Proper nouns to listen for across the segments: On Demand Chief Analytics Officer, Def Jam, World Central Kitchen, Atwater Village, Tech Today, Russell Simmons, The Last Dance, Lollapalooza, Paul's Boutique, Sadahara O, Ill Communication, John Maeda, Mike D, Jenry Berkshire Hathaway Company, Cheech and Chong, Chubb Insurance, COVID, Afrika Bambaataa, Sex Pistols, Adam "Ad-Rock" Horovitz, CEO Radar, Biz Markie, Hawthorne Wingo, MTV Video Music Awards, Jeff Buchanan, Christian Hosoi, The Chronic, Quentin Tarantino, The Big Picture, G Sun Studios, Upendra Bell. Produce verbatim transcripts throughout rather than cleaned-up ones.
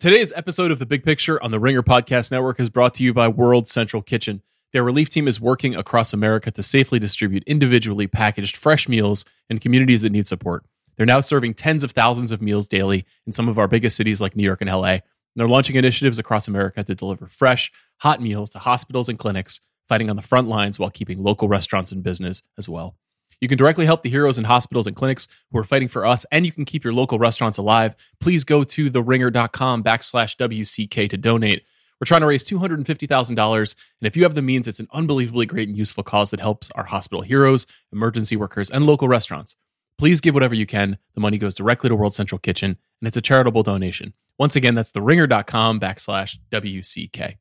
Today's episode of The Big Picture on the Ringer Podcast Network is brought to you by World Central Kitchen. Their relief team is working across America to safely distribute individually packaged fresh meals in communities that need support. They're now serving tens of thousands of meals daily in some of our biggest cities like New York and L A. And they're launching initiatives across America to deliver fresh, hot meals to hospitals and clinics, fighting on the front lines while keeping local restaurants in business as well. You can directly help the heroes in hospitals and clinics who are fighting for us, and you can keep your local restaurants alive. Please go to theringer.com backslash WCK to donate. We're trying to raise two hundred fifty thousand dollars, and if you have the means, it's an unbelievably great and useful cause that helps our hospital heroes, emergency workers, and local restaurants. Please give whatever you can. The money goes directly to World Central Kitchen, and it's a charitable donation. Once again, that's theringer.com backslash WCK.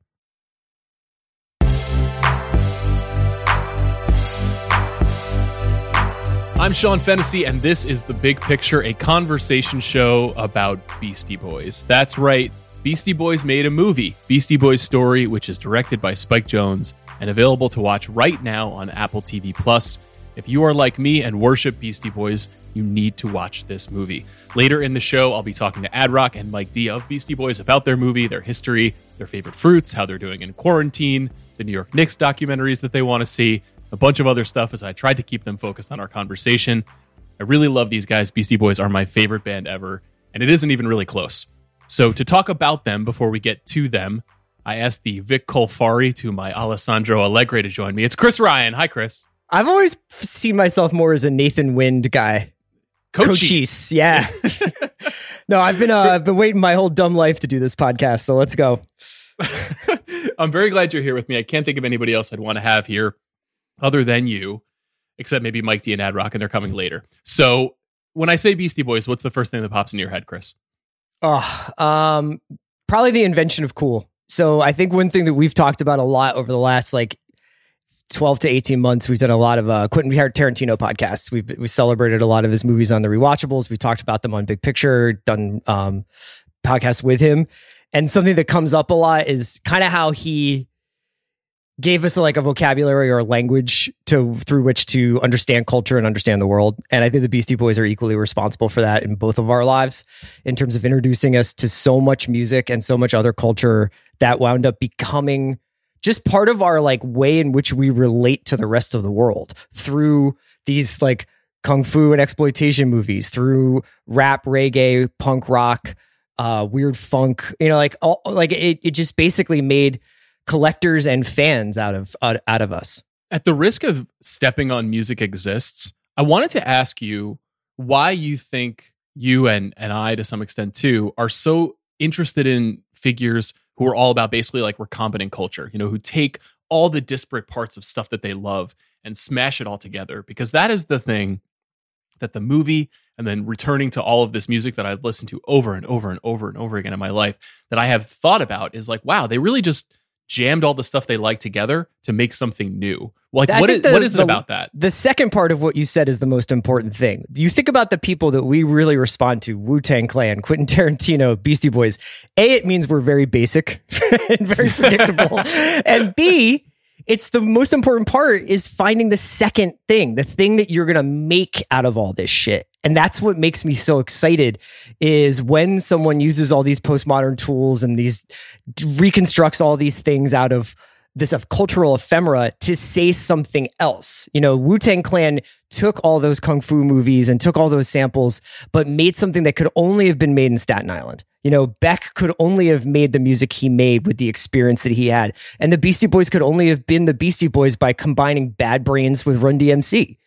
I'm Sean Fennessy, and this is The Big Picture, a conversation show about Beastie Boys. That's right, Beastie Boys made a movie, Beastie Boys Story, which is directed by Spike Jonze and available to watch right now on Apple T V plus. If you are like me and worship Beastie Boys, you need to watch this movie. Later in the show, I'll be talking to Ad Rock and Mike D of Beastie Boys about their movie, their history, their favorite fruits, how they're doing in quarantine, the New York Knicks documentaries that they want to see, a bunch of other stuff as I tried to keep them focused on our conversation. I really love these guys. Beastie Boys are my favorite band ever, and it isn't even really close. So to talk about them before we get to them, I asked the Vic Colfari to my Alessandro Allegre to join me. It's Chris Ryan. Hi, Chris. I've always seen myself more as a Nathan Wind guy. Cochise. Yeah. No, I've been, uh, I've been waiting my whole dumb life to do this podcast, so let's go. I'm very glad you're here with me. I can't think of anybody else I'd want to have here other than you, except maybe Mike D and Ad Rock, and they're coming later. So when I say Beastie Boys, what's the first thing that pops into your head, Chris? Oh, um, probably the invention of cool. So I think one thing that we've talked about a lot over the last like twelve to eighteen months, we've done a lot of uh, Quentin Tarantino podcasts. We've we celebrated a lot of his movies on the rewatchables. We talked about them on Big Picture, done um, podcasts with him. And something that comes up a lot is kind of how he gave us like a vocabulary or a language to through which to understand culture and understand the world. And I think the Beastie Boys are equally responsible for that in both of our lives in terms of introducing us to so much music and so much other culture that wound up becoming just part of our like way in which we relate to the rest of the world through these like kung fu and exploitation movies, through rap, reggae, punk rock, uh, weird funk, you know, like all, like it, it just basically made collectors and fans out of out, out of us. At the risk of stepping on Music Exists, I wanted to ask you why you think you and and I, to some extent too, are so interested in figures who are all about basically like recombinant culture, you know, who take all the disparate parts of stuff that they love and smash it all together, because that is the thing that the movie, and then returning to all of this music that I've listened to over and over and over and over again in my life, that I have thought about is like, wow, they really just jammed all the stuff they like together to make something new. Like, what is, the, what is it the, about that? The second part of what you said is the most important thing. You think about the people that we really respond to, Wu-Tang Clan, Quentin Tarantino, Beastie Boys. A, it means we're very basic and very predictable. And B, it's the most important part is finding the second thing, the thing that you're going to make out of all this shit. And that's what makes me so excited is when someone uses all these postmodern tools and these reconstructs all these things out of this of cultural ephemera to say something else. You know, Wu-Tang Clan took all those kung fu movies and took all those samples, but made something that could only have been made in Staten Island. You know, Beck could only have made the music he made with the experience that he had. And the Beastie Boys could only have been the Beastie Boys by combining Bad Brains with Run D M C.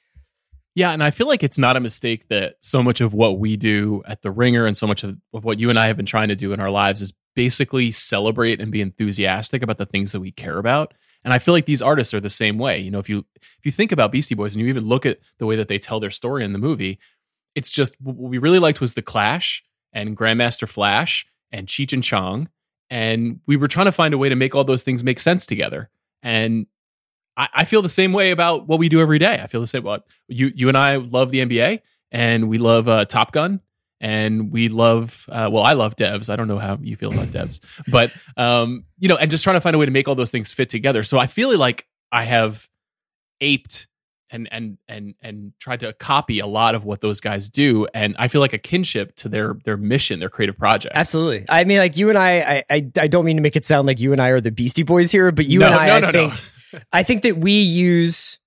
Yeah, and I feel like it's not a mistake that so much of what we do at The Ringer and so much of, of what you and I have been trying to do in our lives is basically celebrate and be enthusiastic about the things that we care about. And I feel like these artists are the same way. You know, if you if you think about Beastie Boys and you even look at the way that they tell their story in the movie, it's just what we really liked was The Clash and Grandmaster Flash and Cheech and Chong. And we were trying to find a way to make all those things make sense together. And I, I feel the same way about what we do every day. I feel the same. Well, you, you and I love the N B A and we love uh, Top Gun. And we love, uh, well, I love devs. I don't know how you feel about devs, but, um, you know, and just trying to find a way to make all those things fit together. So I feel like I have aped and and and and tried to copy a lot of what those guys do, and I feel like a kinship to their their mission, their creative project. Absolutely. I mean, like, you and I, I, I, I don't mean to make it sound like you and I are the Beastie Boys here, but you no, and I, no, no, I think, no. I think that we use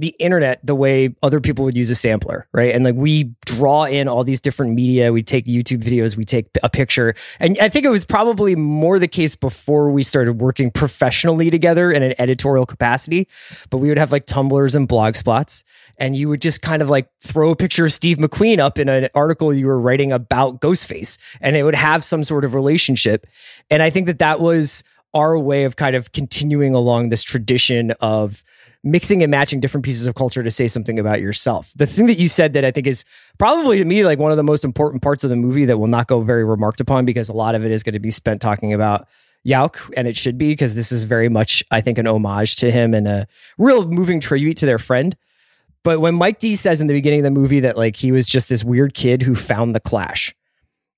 the internet the way other people would use a sampler, right? And like, we draw in all these different media. We take YouTube videos, we take a picture. And I think it was probably more the case before we started working professionally together in an editorial capacity, but we would have like Tumblrs and blog spots, and you would just kind of like throw a picture of Steve McQueen up in an article you were writing about Ghostface, and it would have some sort of relationship. And I think that that was our way of kind of continuing along this tradition of mixing and matching different pieces of culture to say something about yourself. The thing that you said that I think is probably, to me, like one of the most important parts of the movie that will not go very remarked upon, because a lot of it is going to be spent talking about Yauch, and it should be, because this is very much, I think, an homage to him and a real moving tribute to their friend. But when Mike D says in the beginning of the movie that like he was just this weird kid who found the Clash,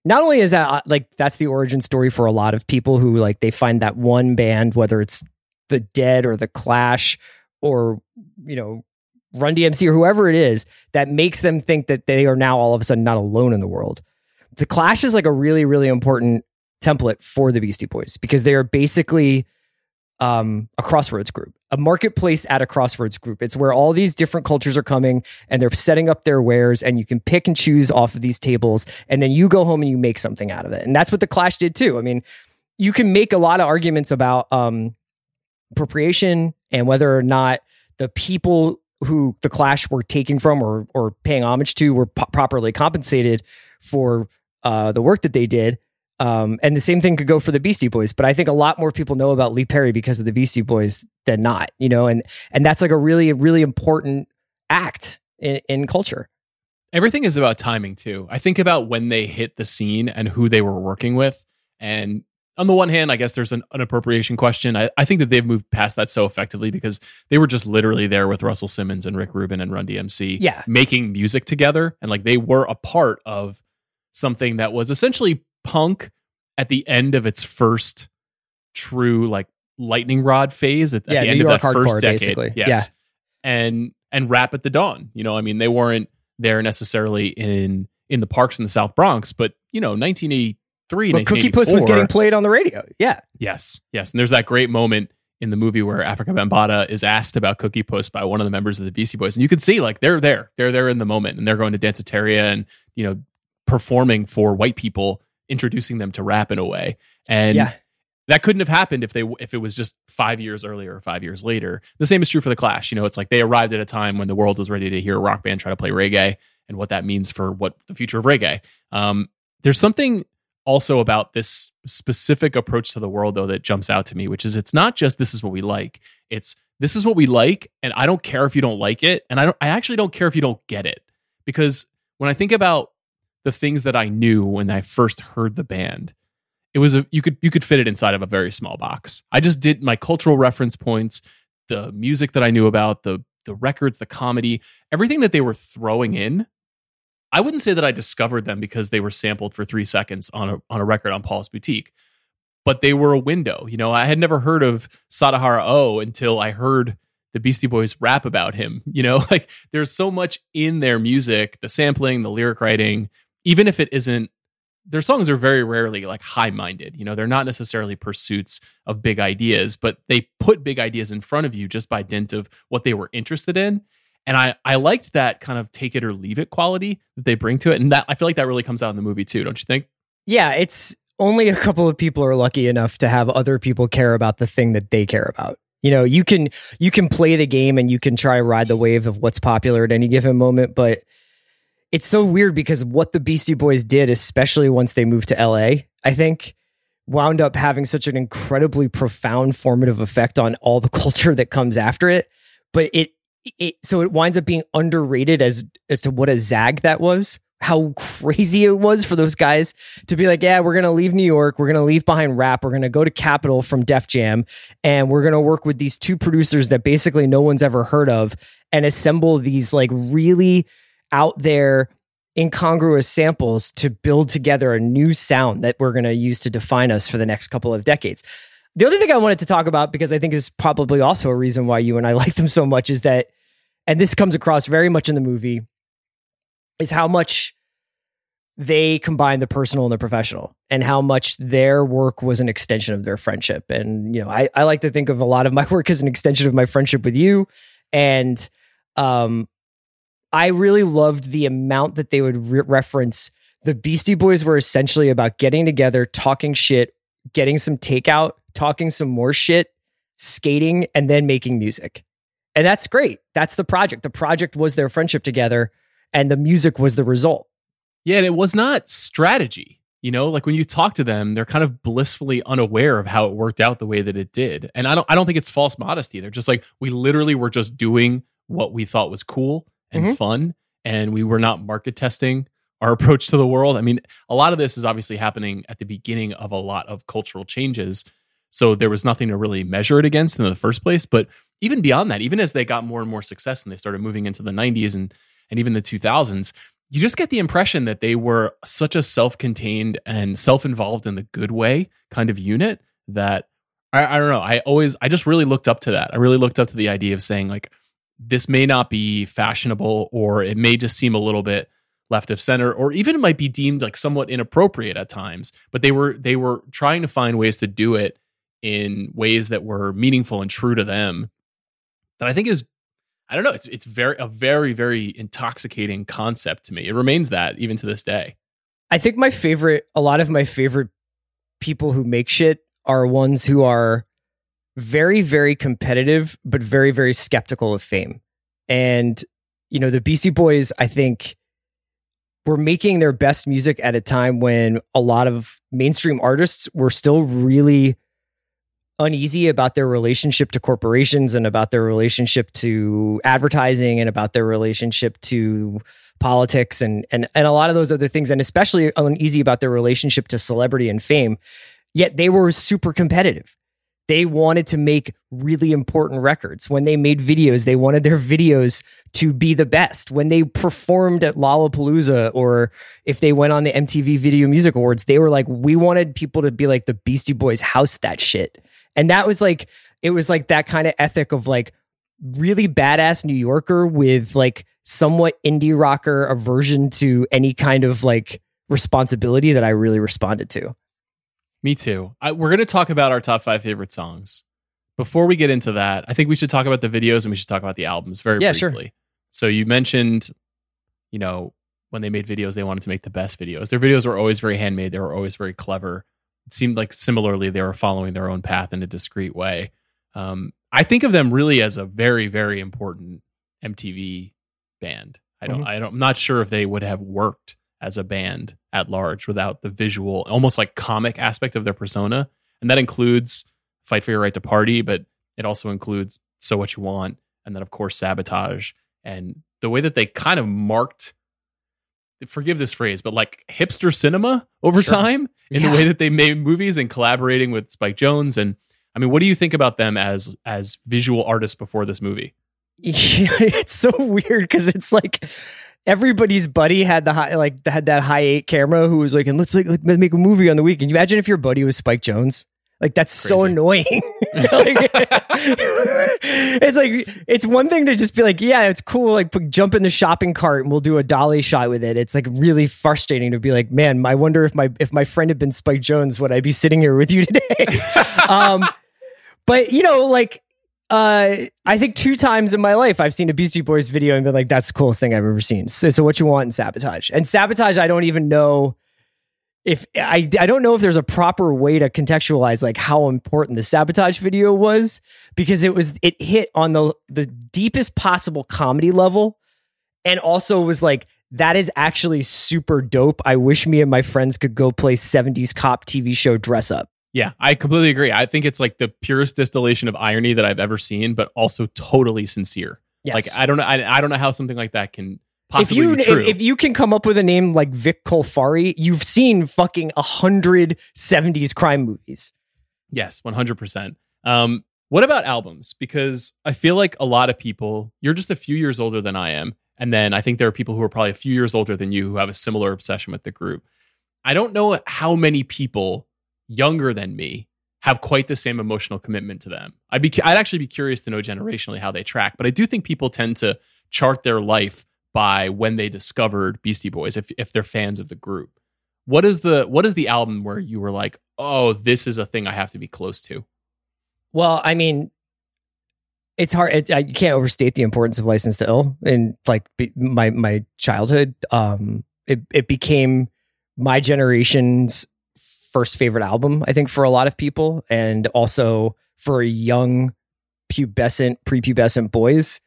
not only is that like that's the origin story for a lot of people who like they find that one band, whether it's the Dead or the Clash or, you know, Run-D M C or whoever it is, that makes them think that they are now all of a sudden not alone in the world. The Clash is like a really, really important template for the Beastie Boys, because they are basically um, a crossroads group, a marketplace at a crossroads group. It's where all these different cultures are coming and they're setting up their wares, and you can pick and choose off of these tables, and then you go home and you make something out of it. And that's what the Clash did too. I mean, you can make a lot of arguments about um, appropriation and whether or not the people who the Clash were taking from or or paying homage to were po- properly compensated for uh, the work that they did. Um, and the same thing could go for the Beastie Boys. But I think a lot more people know about Lee Perry because of the Beastie Boys than not, you know, and and that's like a really, really important act in, in culture. Everything is about timing, too. I think about when they hit the scene and who they were working with. And on the one hand, I guess there's an, an appropriation question. I, I think that they've moved past that so effectively, because they were just literally there with Russell Simmons and Rick Rubin and Run-D M C yeah. making music together. And like they were a part of something that was essentially punk at the end of its first true like lightning rod phase at, yeah, at the New end York of that hardcore, first decade. Basically. Yes. Yeah. And and rap at the dawn. You know, I mean, they weren't there necessarily in in the parks in the South Bronx, but you know, nineteen eighty-three But Cookie Puss was getting played on the radio. Yeah. Yes. Yes. And there's that great moment in the movie where Afrika Bambaataa is asked about Cookie Puss by one of the members of the Beastie Boys. And you can see like they're there. They're there in the moment, and they're going to Danceteria and, you know, performing for white people, introducing them to rap in a way. And yeah. that couldn't have happened if they if it was just five years earlier or five years later. The same is true for the Clash. You know, it's like they arrived at a time when the world was ready to hear a rock band try to play reggae and what that means for what the future of reggae. Um, there's something also about this specific approach to the world, though, that jumps out to me, which is it's not just this is what we like. It's this is what we like, and I don't care if you don't like it, and I don't I actually don't care if you don't get it. Because when I think about the things that I knew when I first heard the band, it was a you could you could fit it inside of a very small box. I just did my cultural reference points, the music that I knew about, the the records, the comedy, everything that they were throwing in. I wouldn't say that I discovered them because they were sampled for three seconds on a on a record on Paul's Boutique, but they were a window. You know, I had never heard of Sadahara O until I heard the Beastie Boys rap about him. You know, like there's so much in their music, the sampling, the lyric writing. Even if it isn't, their songs are very rarely like high-minded. You know, they're not necessarily pursuits of big ideas, but they put big ideas in front of you just by dint of what they were interested in. And I, I liked that kind of take it or leave it quality that they bring to it. And that I feel like that really comes out in the movie too, don't you think? Yeah, it's only a couple of people are lucky enough to have other people care about the thing that they care about. You know, you can you can play the game and you can try to ride the wave of what's popular at any given moment, but it's so weird because what the Beastie Boys did, especially once they moved to L A, I think, wound up having such an incredibly profound formative effect on all the culture that comes after it. But it, it so it winds up being underrated as as to what a zag that was, how crazy it was for those guys to be like, yeah, we're going to leave New York. We're going to leave behind rap. We're going to go to Capitol from Def Jam. And we're going to work with these two producers that basically no one's ever heard of and assemble these like really out there incongruous samples to build together a new sound that we're going to use to define us for the next couple of decades. The other thing I wanted to talk about, because I think is probably also a reason why you and I like them so much, is that and this comes across very much in the movie, is how much they combined the personal and the professional, and how much their work was an extension of their friendship. And, you know, I, I like to think of a lot of my work as an extension of my friendship with you. And um, I really loved the amount that they would re- reference. The Beastie Boys were essentially about getting together, talking shit, getting some takeout, talking some more shit, skating, and then making music. And that's great. That's the project. The project was their friendship together, and the music was the result. Yeah, and it was not strategy. You know, like when you talk to them, they're kind of blissfully unaware of how it worked out the way that it did. And I don't I don't think it's false modesty. They're just like, we literally were just doing what we thought was cool and mm-hmm. fun, and we were not market testing our approach to the world. I mean, a lot of this is obviously happening at the beginning of a lot of cultural changes, so there was nothing to really measure it against in the first place. But even beyond that, even as they got more and more success and they started moving into the nineties and, and even the two thousands, you just get the impression that they were such a self-contained and self-involved in the good way kind of unit that, I, I don't know, I always, I just really looked up to that. I really looked up to the idea of saying, like, this may not be fashionable, or it may just seem a little bit left of center, or even it might be deemed like somewhat inappropriate at times, but they were they were trying to find ways to do it in ways that were meaningful and true to them. That I think is, I don't know, it's it's very a very, very intoxicating concept to me. It remains that even to this day. I think my favorite, a lot of my favorite people who make shit are ones who are very, very competitive, but very, very skeptical of fame. And, you know, the Beastie Boys, I think, were making their best music at a time when a lot of mainstream artists were still really uneasy about their relationship to corporations, and about their relationship to advertising, and about their relationship to politics, and and and a lot of those other things, and especially uneasy about their relationship to celebrity and fame. Yet they were super competitive. They wanted to make really important records. When they made videos, they wanted their videos to be the best. When they performed at Lollapalooza, or if they went on the M T V Video Music Awards, they were like, we wanted people to be like, the Beastie Boys house that shit. And that was like, it was like that kind of ethic of like really badass New Yorker with like somewhat indie rocker aversion to any kind of like responsibility that I really responded to. Me too. I, we're going to talk about our top five favorite songs. Before we get into that, I think we should talk about the videos, and we should talk about the albums very yeah, briefly. Sure. So you mentioned, you know, when they made videos, they wanted to make the best videos. Their videos were always very handmade. They were always very clever. It seemed like similarly, they were following their own path in a discreet way. Um, I think of them really as a very, very important M T V band. I don't, mm-hmm. I don't, I'm not sure if they would have worked as a band at large without the visual, almost like comic aspect of their persona. And that includes Fight for Your Right to Party, but it also includes So What You Want. And then of course, Sabotage, and the way that they kind of marked, forgive this phrase, but like hipster cinema over sure. time in yeah. the way that they made movies and collaborating with Spike Jonze. And I mean, what do you think about them as, as visual artists before this movie? Yeah, it's so weird, because it's like, everybody's buddy had the high, like had that high eight camera who was like, and let's like, like make a movie on the weekend. Can you imagine if your buddy was Spike Jonze? Like, that's Crazy. So annoying. Like, it's like, it's one thing to just be like, yeah, it's cool. Like, jump in the shopping cart and we'll do a dolly shot with it. It's like really frustrating to be like, man, I wonder if my if my friend had been Spike Jonze, would I be sitting here with you today? um, but you know, like. Uh, I think two times in my life I've seen a Beastie Boys video and been like, that's the coolest thing I've ever seen. So, so What You Want and Sabotage. And Sabotage, I don't even know if I, I don't know if there's a proper way to contextualize like how important the Sabotage video was, because it was, it hit on the, the deepest possible comedy level, and also was like, that is actually super dope. I wish me and my friends could go play seventies cop T V show dress up. Yeah, I completely agree. I think it's like the purest distillation of irony that I've ever seen, but also totally sincere. Yes. Like, I don't know. I, I don't know how something like that can possibly if you, be true. If, if you can come up with a name like Vic Colfari, you've seen fucking one hundred seventies crime movies. Yes, one hundred percent. Um, what about albums? Because I feel like a lot of people, you're just a few years older than I am. And then I think there are people who are probably a few years older than you who have a similar obsession with the group. I don't know how many people younger than me have quite the same emotional commitment to them. I'd be, I'd actually be curious to know generationally how they track, but I do think people tend to chart their life by when they discovered Beastie Boys, if if they're fans of the group. What is the what is the album where you were like, oh, this is a thing I have to be close to? Well, I mean, it's hard. It, I, you can't overstate the importance of License to Ill in like be, my my childhood. Um, it it became my generation's first favorite album, I think, for a lot of people, and also for young pubescent, prepubescent boys,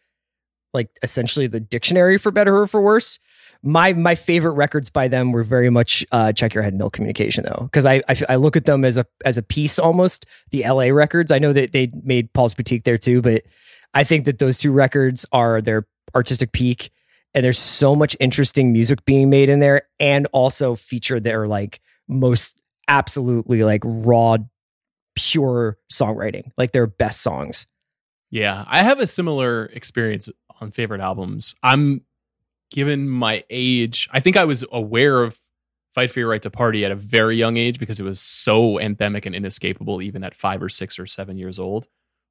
like essentially the dictionary for better or for worse. My my favorite records by them were very much uh, Check Your Head and Ill Communication, though, because I, I I look at them as a as a piece almost. The L A records, I know that they made Paul's Boutique there too, but I think that those two records are their artistic peak, and there's so much interesting music being made in there, and also feature their like most absolutely like raw, pure songwriting, like their best songs. Yeah, I have a similar experience on favorite albums. I'm Given my age, I think I was aware of Fight for Your Right to Party at a very young age because it was so anthemic and inescapable even at five or six or seven years old.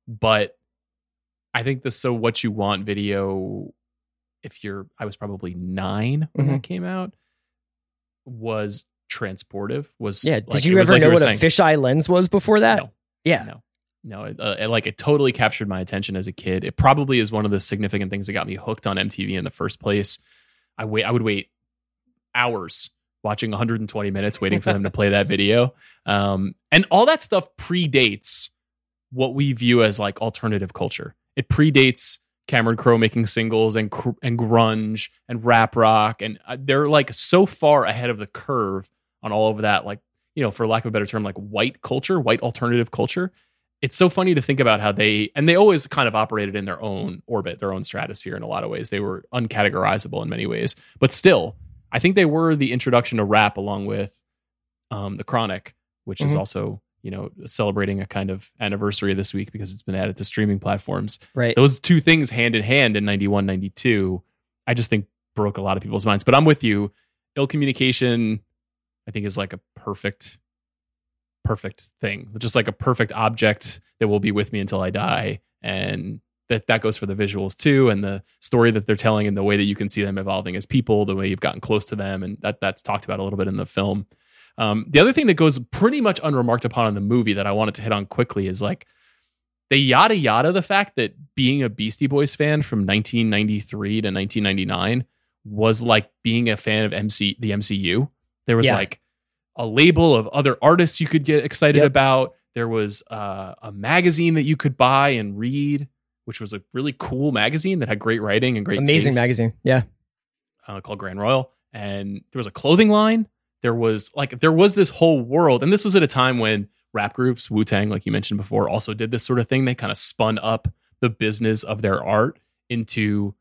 But I think the So What You Want video, if you're, I was probably nine when mm-hmm. that came out, was transportive. Was Yeah, did like, you ever like know you what saying. a fisheye lens was before that? No. Yeah. No. No, it, uh, it, like it totally captured my attention as a kid. It probably is one of the significant things that got me hooked on M T V in the first place. I wait, I would wait hours watching one hundred twenty minutes waiting for them to play that video. Um, and all that stuff predates what we view as like alternative culture. It predates Cameron Crowe making singles and cr- and grunge and rap rock, and uh, they're like so far ahead of the curve on all of that. Like, you know, for lack of a better term, like white culture, white alternative culture. It's so funny to think about how they, and they always kind of operated in their own orbit, their own stratosphere in a lot of ways. They were uncategorizable in many ways. But still, I think they were the introduction to rap along with um, The Chronic, which mm-hmm. is also, you know, celebrating a kind of anniversary this week because it's been added to streaming platforms. Right. Those two things hand in hand in ninety-one, ninety-two, I just think broke a lot of people's minds. But I'm with you. Ill Communication, I think, is like a perfect... perfect thing, just like a perfect object that will be with me until I die. And that that goes for the visuals too, and the story that they're telling, and the way that you can see them evolving as people, the way you've gotten close to them, and that that's talked about a little bit in the film. Um, the other thing that goes pretty much unremarked upon in the movie that I wanted to hit on quickly is like they yada yada the fact that being a Beastie Boys fan from nineteen ninety-three to nineteen ninety-nine was like being a fan of M C the M C U. There was yeah. like a label of other artists you could get excited yep. about. There was uh, a magazine that you could buy and read, which was a really cool magazine that had great writing and great amazing taste. magazine. Yeah, uh, called Grand Royal. And there was a clothing line. There was like there was this whole world, and this was at a time when rap groups, Wu-Tang, like you mentioned before, also did this sort of thing. They kind of spun up the business of their art into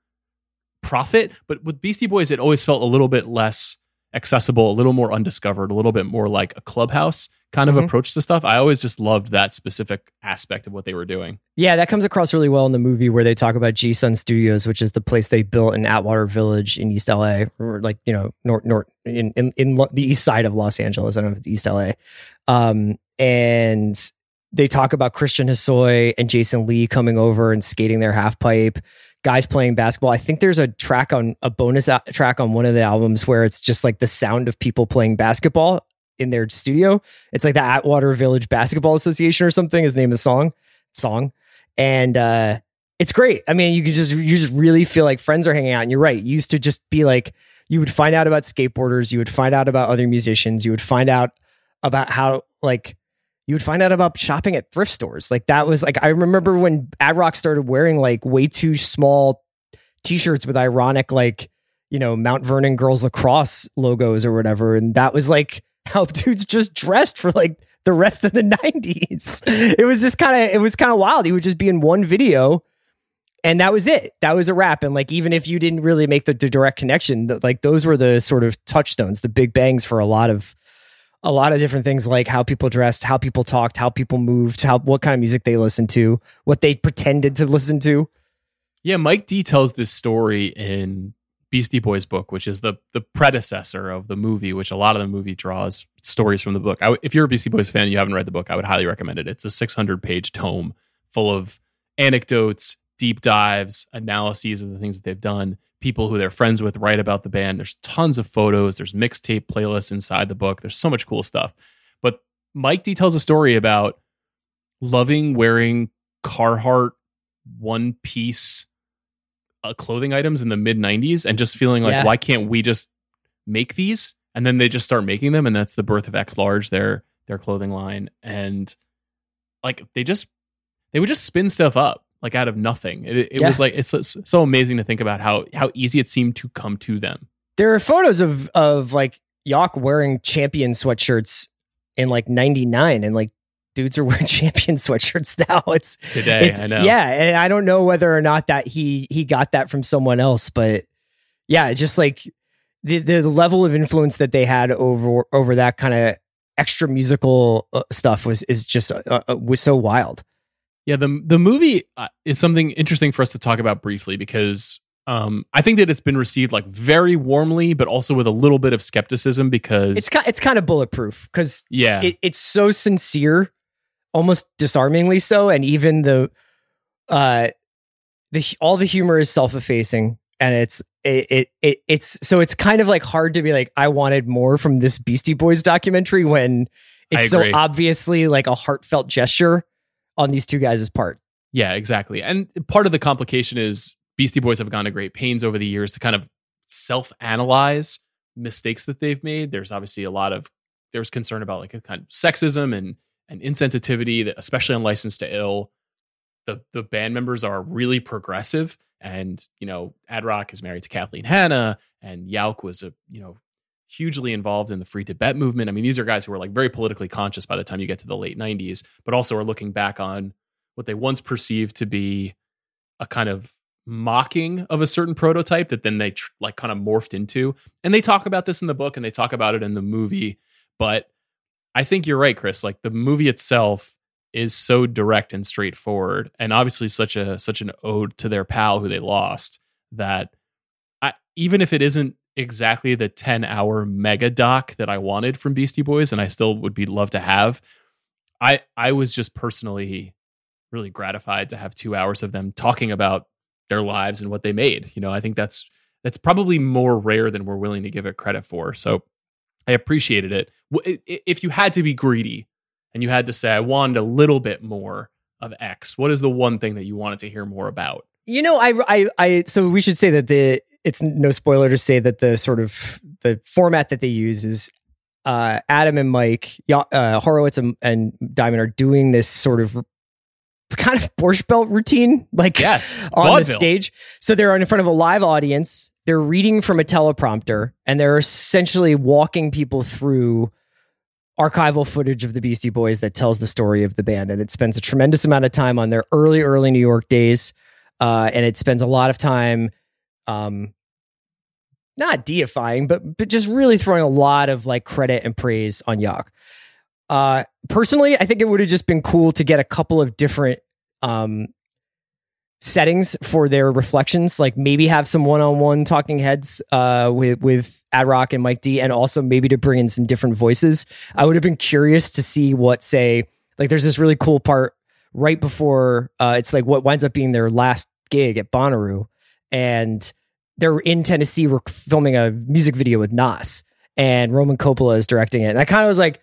profit. But with Beastie Boys, it always felt a little bit less accessible, a little more undiscovered, a little bit more like a Clubhouse kind of mm-hmm. approach to stuff. I always just loved that specific aspect of what they were doing. Yeah, that comes across really well in the movie where they talk about G Sun Studios, which is the place they built in Atwater Village in East L A, or like, you know, north, north in, in, in lo- the east side of Los Angeles. I don't know if it's East L A. Um, and they talk about Christian Hosoi and Jason Lee coming over and skating their half pipe. Guys playing basketball. I think there's a track on a bonus a- track on one of the albums where it's just like the sound of people playing basketball in their studio. It's like the Atwater Village Basketball Association or something is the name of the song. Song, and uh, it's great. I mean, you can just you just really feel like friends are hanging out. And you're right. You used to just be like you would find out about skateboarders. You would find out about other musicians. You would find out about how like. You would find out about shopping at thrift stores. Like that was like, I remember when Ad Rock started wearing like way too small t-shirts with ironic, like, you know, Mount Vernon girls lacrosse logos or whatever. And that was like how dudes just dressed for like the rest of the nineties. It was just kind of, it was kind of wild. He would just be in one video and that was it. That was a wrap. And like, even if you didn't really make the, the direct connection, the, like those were the sort of touchstones, the big bangs for a lot of a lot of different things, like how people dressed, how people talked, how people moved, how what kind of music they listened to, what they pretended to listen to. Yeah, Mike D tells this story in Beastie Boys book, which is the the predecessor of the movie, which a lot of the movie draws stories from the book. I, if you're a Beastie Boys fan, you haven't read the book, I would highly recommend it. It's a six hundred page tome full of anecdotes, deep dives, analyses of the things that they've done. People who they're friends with write about the band. There's tons of photos. There's mixtape playlists inside the book. There's so much cool stuff. But Mike D tells a story about loving wearing Carhartt one-piece uh, clothing items in the mid nineties and just feeling like, yeah. why can't we just make these? And then they just start making them, and that's the birth of X Large, their their clothing line. And like they just they would just spin stuff up like out of nothing. It, it yeah. was like it's, it's so amazing to think about how how easy it seemed to come to them. There are photos of of like Yauch wearing Champion sweatshirts in like ninety-nine, and like dudes are wearing Champion sweatshirts now. It's today, it's, I know. Yeah, and I don't know whether or not that he he got that from someone else, but yeah, it's just like. The, the level of influence that they had over over that kind of extra musical uh, stuff was is just uh, uh, was so wild. Yeah, the the movie uh, is something interesting for us to talk about briefly because um, I think that it's been received like very warmly, but also with a little bit of skepticism because it's kind it's kind of bulletproof because yeah, it, it's so sincere, almost disarmingly so, and even the uh the all the humor is self-effacing. And it's it, it it it's so it's kind of like hard to be like, I wanted more from this Beastie Boys documentary when it's so obviously like a heartfelt gesture on these two guys' part. Yeah, exactly. And part of the complication is Beastie Boys have gone to great pains over the years to kind of self-analyze mistakes that they've made. There's obviously a lot of there's concern about like a kind of sexism and and insensitivity, that, especially on License to Ill. The the band members are really progressive. And, you know, Ad Rock is married to Kathleen Hanna, and Yauch was, a you know, hugely involved in the Free Tibet movement. I mean, these are guys who are like very politically conscious by the time you get to the late nineties, but also are looking back on what they once perceived to be a kind of mocking of a certain prototype that then they tr- like kind of morphed into. And they talk about this in the book and they talk about it in the movie. But I think you're right, Chris, like the movie itself is so direct and straightforward, and obviously such a such an ode to their pal who they lost that I, even if it isn't exactly the ten hour mega doc that I wanted from Beastie Boys, and I still would be love to have, I I was just personally really gratified to have two hours of them talking about their lives and what they made. You know, I think that's that's probably more rare than we're willing to give it credit for. So I appreciated it. If you had to be greedy, and you had to say, I wanted a little bit more of X, what is the one thing that you wanted to hear more about? You know, I, I, I, so we should say that the, it's no spoiler to say that the sort of the format that they use is uh, Adam and Mike, uh, Horowitz and, and Diamond are doing this sort of kind of Borscht Belt routine, like yes, on vaudeville. The stage. So they're in front of a live audience. They're reading from a teleprompter, and they're essentially walking people through archival footage of the Beastie Boys that tells the story of the band, and it spends a tremendous amount of time on their early, early New York days, uh, and it spends a lot of time, um, not deifying, but but just really throwing a lot of like credit and praise on Yauch. Uh, personally, I think it would have just been cool to get a couple of different um, settings for their reflections, like maybe have some one-on-one talking heads uh with with Ad Rock and Mike D, and also maybe to bring in some different voices. I would have been curious to see what, say, like there's this really cool part right before uh it's like what winds up being their last gig at Bonnaroo, and they're in Tennessee, we're filming a music video with Nas, and Roman Coppola is directing it, and I kind of was like,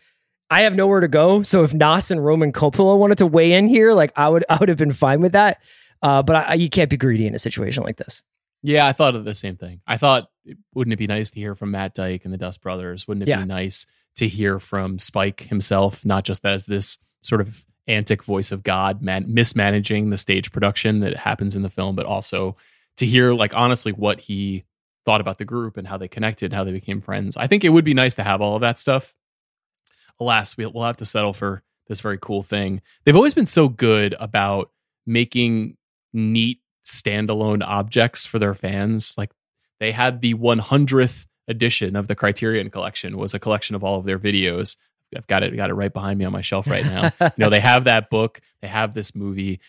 I have nowhere to go, so if Nas and Roman Coppola wanted to weigh in here, like I would I would have been fine with that. Uh, but I, you can't be greedy in a situation like this. Yeah, I thought of the same thing. I thought, wouldn't it be nice to hear from Matt Dyke and the Dust Brothers? Wouldn't it yeah. be nice to hear from Spike himself, not just as this sort of antic voice of God man- mismanaging the stage production that happens in the film, but also to hear, like, honestly, what he thought about the group and how they connected, and how they became friends. I think it would be nice to have all of that stuff. Alas, we'll, we'll have to settle for this very cool thing. They've always been so good about making neat standalone objects for their fans. Like they had the one hundredth edition of the Criterion Collection was a collection of all of their videos. I've got it got it right behind me on my shelf right now. You know, they have that book, they have this movie.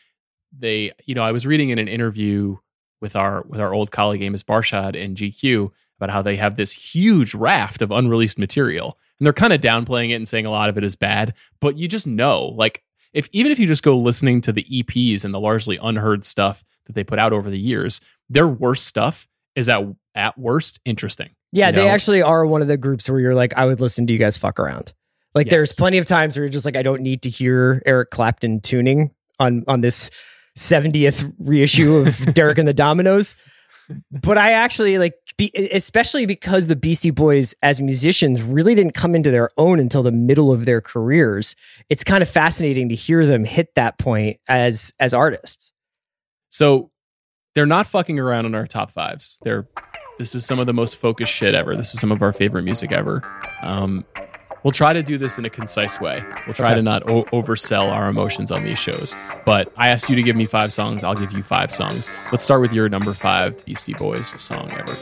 They, you know, I was reading in an interview with our with our old colleague Amos Barshad in G Q about how they have this huge raft of unreleased material, and they're kind of downplaying it and saying a lot of it is bad, but you just know, like, If even if you just go listening to the E Ps and the largely unheard stuff that they put out over the years, their worst stuff is at at worst interesting. Yeah, you know? They actually are one of the groups where you're like, I would listen to you guys fuck around. Like, yes. There's plenty of times where you're just like, I don't need to hear Eric Clapton tuning on on this seventieth reissue of Derek and the Dominoes. But I actually like, be, especially because the Beastie Boys as musicians really didn't come into their own until the middle of their careers. It's kind of fascinating to hear them hit that point as as artists. So they're not fucking around on our top fives. They're this is some of the most focused shit ever. This is some of our favorite music ever. Um, we'll try to do this in a concise way. We'll try okay. to not o- oversell our emotions on these shows. But I asked you to give me five songs. I'll give you five songs. Let's start with your number five Beastie Boys song ever.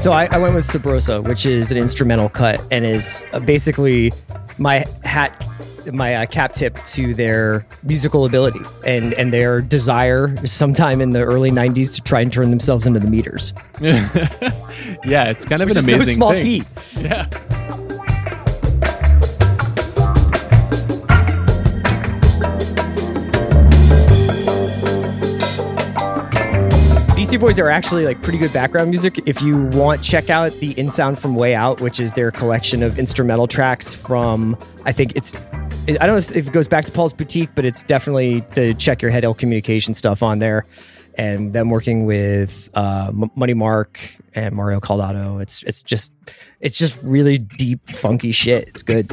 So I, I went with Sabrosa, which is an instrumental cut and is basically my hat... my uh, cap tip to their musical ability and, and their desire sometime in the early nineties to try and turn themselves into the Meters. Yeah, it's kind of Which an amazing no small thing. Feat. Yeah. Beastie Boys are actually like pretty good background music. If you want, check out the In Sound From Way Out, which is their collection of instrumental tracks from, I think it's I don't know if it goes back to Paul's Boutique, but it's definitely the Check Your Head, Ill Communication stuff on there. And them working with uh, Money Mark and Mario Caldado. It's it's just it's just really deep, funky shit. It's good.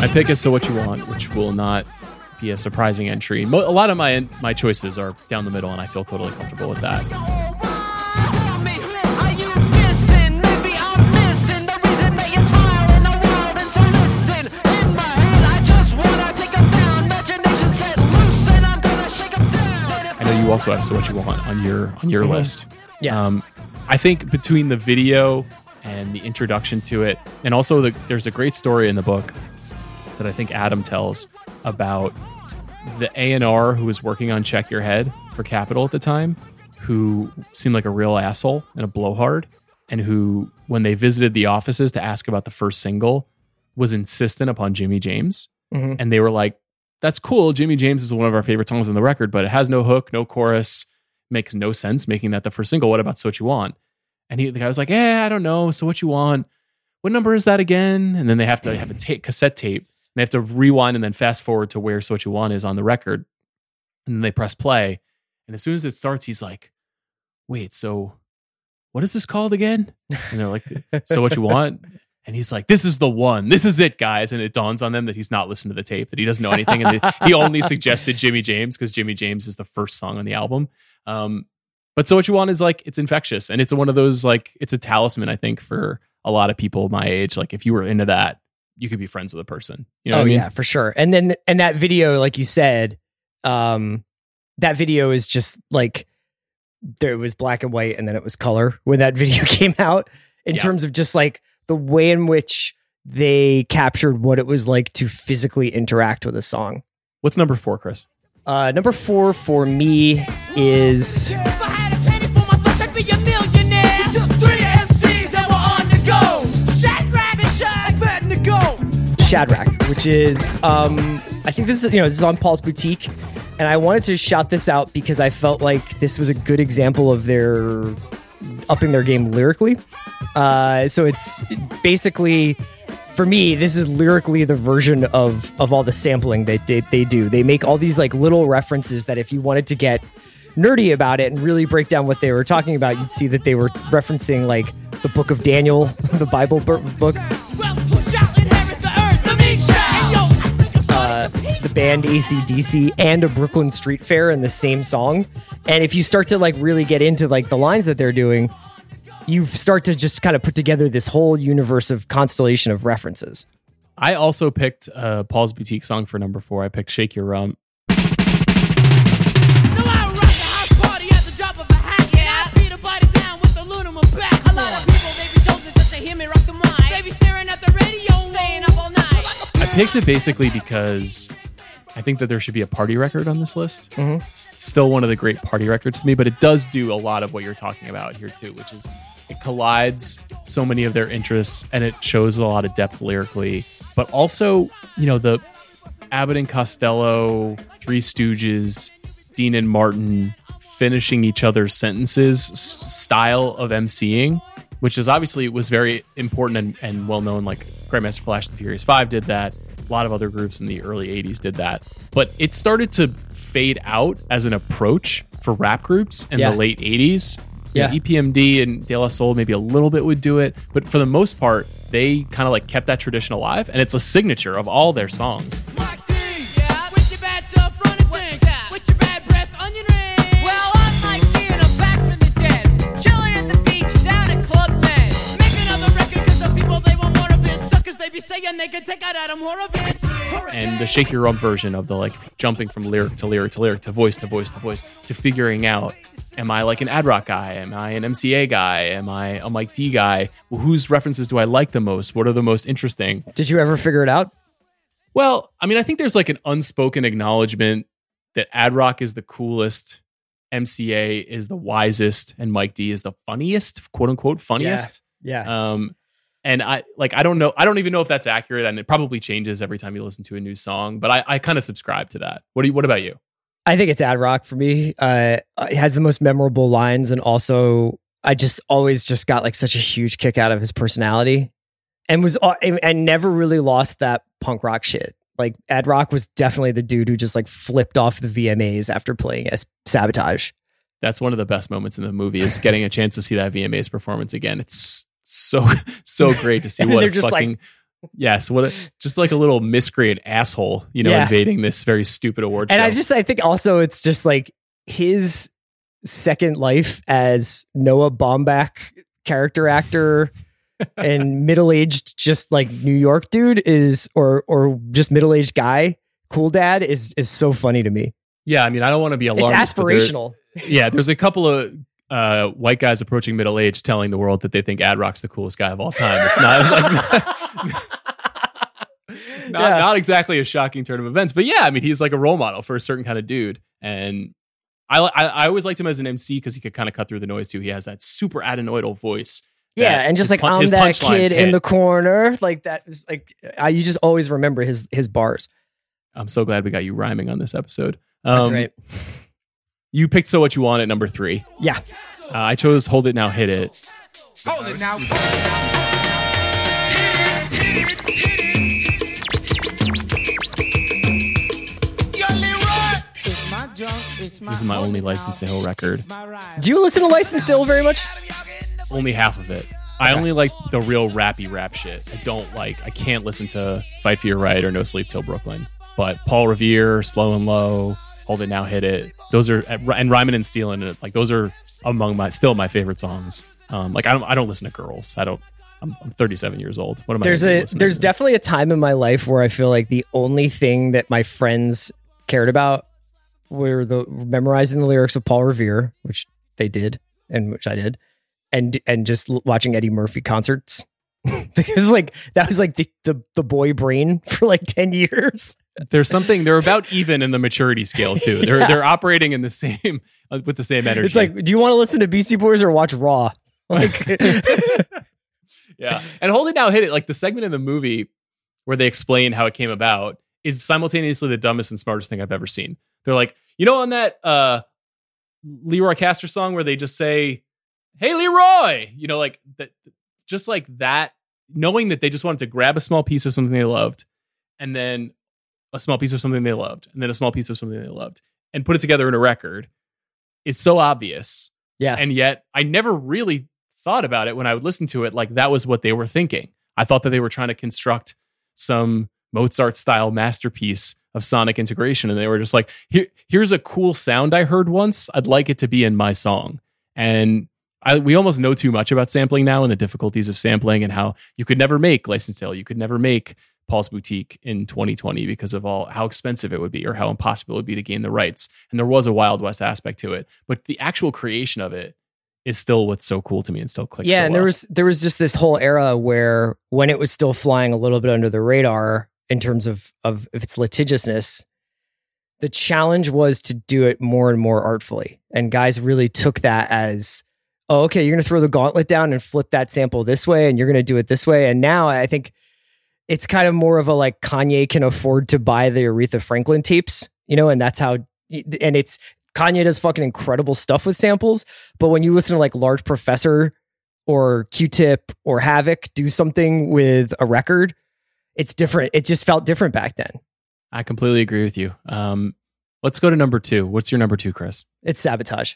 I pick a So What You Want, which will not be a surprising entry. Mo- a lot of my my choices are down the middle, and I feel totally comfortable with that. Also have So What You Want on your on your mm-hmm. list. Yeah. Um, I think between the video and the introduction to it, and also the, there's a great story in the book that I think Adam tells about the A and R who was working on Check Your Head for Capitol at the time, who seemed like a real asshole and a blowhard, and who, when they visited the offices to ask about the first single, was insistent upon Jimmy James. Mm-hmm. And they were like, that's cool. Jimmy James is one of our favorite songs on the record, but it has no hook, no chorus, makes no sense making that the first single. What about So What You Want? And he, the guy was like, eh, I don't know. So What You Want? What number is that again? And then they have to have a ta- cassette tape. And they have to rewind and then fast forward to where So What You Want is on the record. And then they press play. And as soon as it starts, he's like, wait, so what is this called again? And they're like, So What You Want? And he's like, this is the one. This is it, guys. And it dawns on them that he's not listened to the tape, that he doesn't know anything. And the, he only suggested Jimmy James because Jimmy James is the first song on the album. Um, but So What You Want is like, it's infectious. And it's one of those, like, it's a talisman, I think, for a lot of people my age. Like, if you were into that, you could be friends with a person. You know oh, what I mean? Yeah, for sure. And then, and that video, like you said, um, that video is just like, there was black and white and then it was color when that video came out in yeah. terms of just like, the way in which they captured what it was like to physically interact with a song. What's number four, Chris? Uh, number four for me is... Shadrack, which is... Um, I think this is, you know, this is on Paul's Boutique. And I wanted to shout this out because I felt like this was a good example of their... upping their game lyrically. Uh, so it's basically, for me, this is lyrically the version of of all the sampling that they, they do. They make all these like little references that if you wanted to get nerdy about it and really break down what they were talking about, you'd see that they were referencing like the book of Daniel, the Bible book. Uh, the band A C D C and a Brooklyn Street Fair in the same song. And if you start to like really get into like the lines that they're doing, you start to just kind of put together this whole universe of constellation of references. I also picked uh, Paul's Boutique song for number four. I picked Shake Your Rump. I picked it basically because I think that there should be a party record on this list. Mm-hmm. It's still one of the great party records to me, but it does do a lot of what you're talking about here too, which is it collides so many of their interests and it shows a lot of depth lyrically, but also, you know, the Abbott and Costello, Three Stooges, Dean and Martin finishing each other's sentences style of emceeing, which is obviously was very important and, and well known. Like Grandmaster Flash and the Furious Five did that. A lot of other groups in the early eighties did that. But it started to fade out as an approach for rap groups in yeah. the late eighties. Yeah. You know, E P M D and De La Soul maybe a little bit would do it. But for the most part, they kind of like kept that tradition alive. And it's a signature of all their songs. Mike D, yeah. With your bad self running things. With your bad breath, onion rings. Well, I'm Mike D and I'm back from the dead. Chilling at the beach, down at Club Med. Make another record because the people, they want more of this. Suckers, they be saying they can take out Adam Horovitz. And the Shake Your Rump version of the like jumping from lyric to lyric to lyric to voice to voice to voice to figuring out, am I like an Ad Rock guy? Am I an M C A guy? Am I a Mike D guy? Well, whose references do I like the most? What are the most interesting? Did you ever figure it out? Well, I mean, I think there's like an unspoken acknowledgement that Ad Rock is the coolest, M C A is the wisest, and Mike D is the funniest, quote unquote funniest. Yeah. yeah. Um, And I like I don't know I don't even know if that's accurate, and it probably changes every time you listen to a new song. But I, I kind of subscribe to that. What do you? What about you? I think it's Ad Rock for me. Uh, it has the most memorable lines, and also I just always just got like such a huge kick out of his personality, and was and, and never really lost that punk rock shit. Like Ad Rock was definitely the dude who just like flipped off the V M As after playing as Sabotage. That's one of the best moments in the movie is getting a chance to see that V M As performance again. It's so so great to see what a just fucking like, yes what a, just like a little miscreant asshole, you know, yeah. invading this very stupid award and show. I just I think also it's just like his second life as Noah Baumbach character actor and middle-aged just like New York dude is or or just middle-aged guy cool dad is is so funny to me. Yeah, I mean I don't want to be alarmist. It's aspirational. Yeah, there's a couple of Uh, white guys approaching middle age telling the world that they think Ad Rock's the coolest guy of all time. It's not like, not, yeah. not exactly a shocking turn of events, but yeah, I mean, he's like a role model for a certain kind of dude. And I I, I always liked him as an M C because he could kind of cut through the noise too. He has that super adenoidal voice. Yeah, and just like pun- I'm that kid in hit. the corner, like that is like I, you just always remember his his bars. I'm so glad we got you rhyming on this episode. Um, That's right. You picked So What You Want at number three. Yeah. Uh, I chose Hold It Now, Hit It. Hold it now. This is my only License to Ill record. Do you listen to License to Ill very much? Only half of it. I okay. only like the real rappy rap shit. I don't like, I can't listen to Fight For Your Right or No Sleep Till Brooklyn. But Paul Revere, Slow and Low, Hold It Now, Hit It. Those are and Rhyming and Stealing it. Like those are among my still my favorite songs. Um, like I don't I don't listen to girls. I don't. I'm, I'm thirty-seven years old. What am there's I? A, there's there's definitely a time in my life where I feel like the only thing that my friends cared about were the memorizing the lyrics of Paul Revere, which they did and which I did, and and just watching Eddie Murphy concerts. Because like that was like the, the the boy brain for like ten years. There's something they're about even in the maturity scale too. They're yeah. they're operating in the same with the same energy. It's like, do you want to listen to Beastie Boys or watch Raw? Like, yeah, and Hold It Now, Hit It. Like the segment in the movie where they explain how it came about is simultaneously the dumbest and smartest thing I've ever seen. They're like, you know, on that uh, Leroy Caster song where they just say, "Hey Leroy," you know, like that. Just like that, knowing that they just wanted to grab a small piece of something they loved, and then a small piece of something they loved, and then a small piece of something they loved, and put it together in a record is so obvious. Yeah. And yet I never really thought about it when I would listen to it. Like that was what they were thinking. I thought that they were trying to construct some Mozart style masterpiece of sonic integration. And they were just like, Here, here's a cool sound I heard once. I'd like it to be in my song. And I, we almost know too much about sampling now and the difficulties of sampling and how you could never make License to Ill. You could never make Paul's Boutique in twenty twenty because of all how expensive it would be or how impossible it would be to gain the rights. And there was a Wild West aspect to it, but the actual creation of it is still what's so cool to me and still clicks. Yeah. So and there well. was, there was just this whole era where when it was still flying a little bit under the radar in terms of, of, of its litigiousness, the challenge was to do it more and more artfully. And guys really took that as, oh, okay, you're going to throw the gauntlet down and flip that sample this way, and you're going to do it this way. And now I think it's kind of more of a, like, Kanye can afford to buy the Aretha Franklin tapes, you know, and that's how, and it's, Kanye does fucking incredible stuff with samples. But when you listen to, like, Large Professor or Q-Tip or Havoc do something with a record, it's different. It just felt different back then. I completely agree with you. Um, let's go to number two. What's your number two, Chris? It's Sabotage.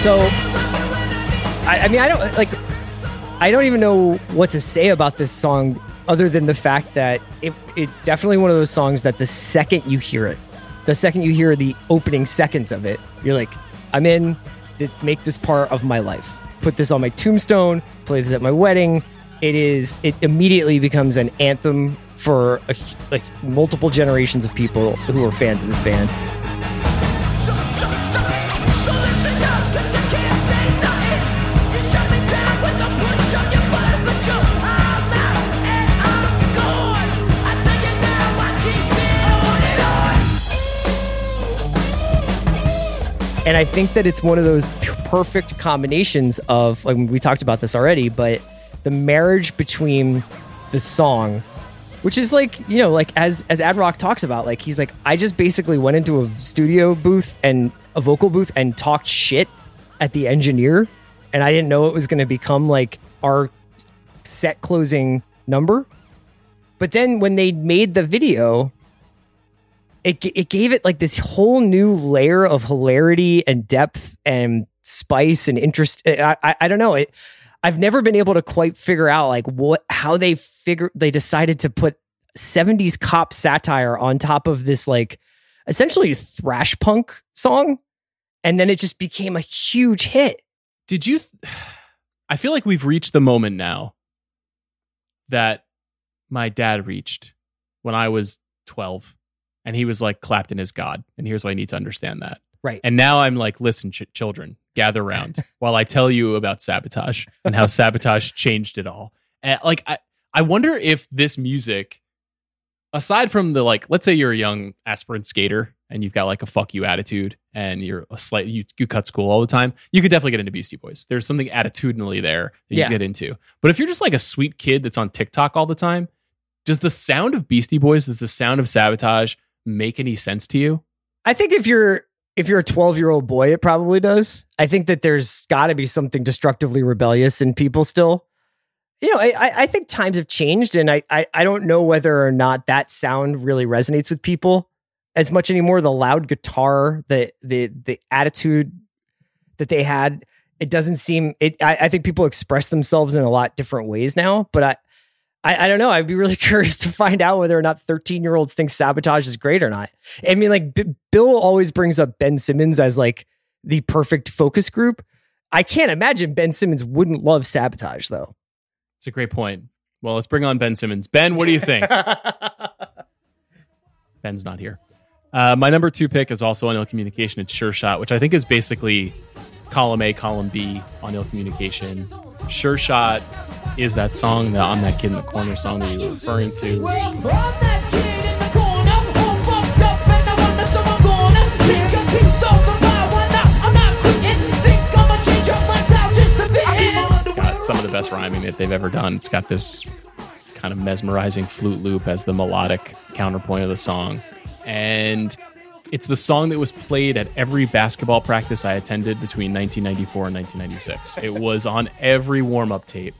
So, I, I mean, I don't like. I don't even know what to say about this song, other than the fact that it, it's definitely one of those songs that the second you hear it, the second you hear the opening seconds of it, you're like, I'm in. Make this part of my life. Put this on my tombstone. Play this at my wedding. It is. It immediately becomes an anthem for a, like multiple generations of people who are fans of this band. And I think that it's one of those perfect combinations of, like, we talked about this already, but the marriage between the song, which is like, you know, like as as Ad Rock talks about, like, he's like, I just basically went into a studio booth and a vocal booth and talked shit at the engineer, and I didn't know it was going to become like our set closing number. But then when they made the video, It it gave it like this whole new layer of hilarity and depth and spice and interest. I I, I don't know. It, I've never been able to quite figure out like what how they figure they decided to put seventies cop satire on top of this like essentially thrash punk song, and then it just became a huge hit. Did you? Th- I feel like we've reached the moment now that my dad reached when I was twelve. And he was like, Clapton is God. And here's why I need to understand that. Right. And now I'm like, listen, ch- children, gather around while I tell you about Sabotage and how Sabotage changed it all. And like, I, I wonder if this music, aside from the like, let's say you're a young aspirant skater and you've got like a fuck you attitude and you're a slight, you, you cut school all the time. You could definitely get into Beastie Boys. There's something attitudinally there that you yeah. get into. But if you're just like a sweet kid that's on TikTok all the time, does the sound of Beastie Boys, does the sound of Sabotage make any sense to you? I think if you're if you're a twelve-year-old boy, it probably does. I think that there's got to be something destructively rebellious in people still. You know, I I think times have changed, and I, I I don't know whether or not that sound really resonates with people as much anymore. The loud guitar, the the the attitude that they had, it doesn't seem. It I, I think people express themselves in a lot different ways now, but I. I, I don't know. I'd be really curious to find out whether or not thirteen-year-olds think Sabotage is great or not. I mean, like, B- Bill always brings up Ben Simmons as, like, the perfect focus group. I can't imagine Ben Simmons wouldn't love Sabotage, though. It's a great point. Well, let's bring on Ben Simmons. Ben, what do you think? Ben's not here. Uh, my number two pick is also on Ill Communication. It's Sure Shot, which I think is basically column A, column B on Ill Communication. Sure Shot is that song, the I'm That Kid in the Corner song that you were referring to. It's got some of the best rhyming that they've ever done. It's got this kind of mesmerizing flute loop as the melodic counterpoint of the song. And it's the song that was played at every basketball practice I attended between nineteen ninety-four and nineteen ninety-six. It was on every warm-up tape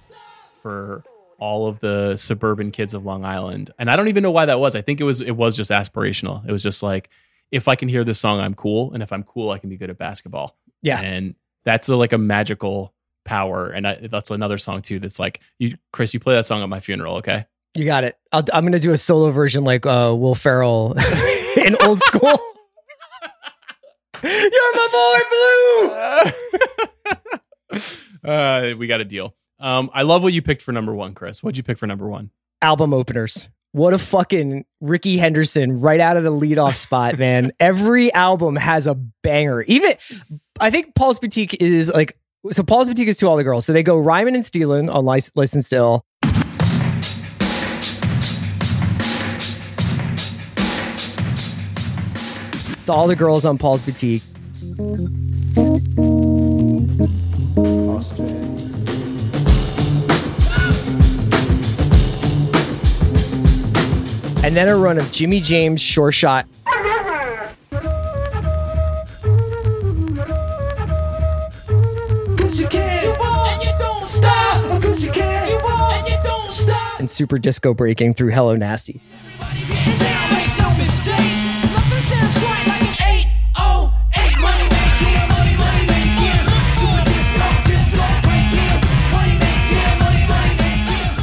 for all of the suburban kids of Long Island. And I don't even know why that was. I think it was it was just aspirational. It was just like, if I can hear this song, I'm cool. And if I'm cool, I can be good at basketball. Yeah. And that's a, like a magical power. And I, that's another song too. That's like, you, Chris, you play that song at my funeral. Okay. You got it. I'll, I'm going to do a solo version like uh, Will Ferrell in Old School. You're my boy, Blue. uh, we got a deal. Um, I love what you picked for number one, Chris. What'd you pick for number one? Album openers. What a fucking Rickey Henderson right out of the leadoff spot, man. Every album has a banger. Even, I think Paul's Boutique is like, so Paul's Boutique is To All the Girls. So they go Rhymin' and Stealin' on Lic- License to Ill. To All the Girls on Paul's Boutique. Austin. And then a run of Jimmy James, Sure Shot. And super disco breaking through Hello Nasty.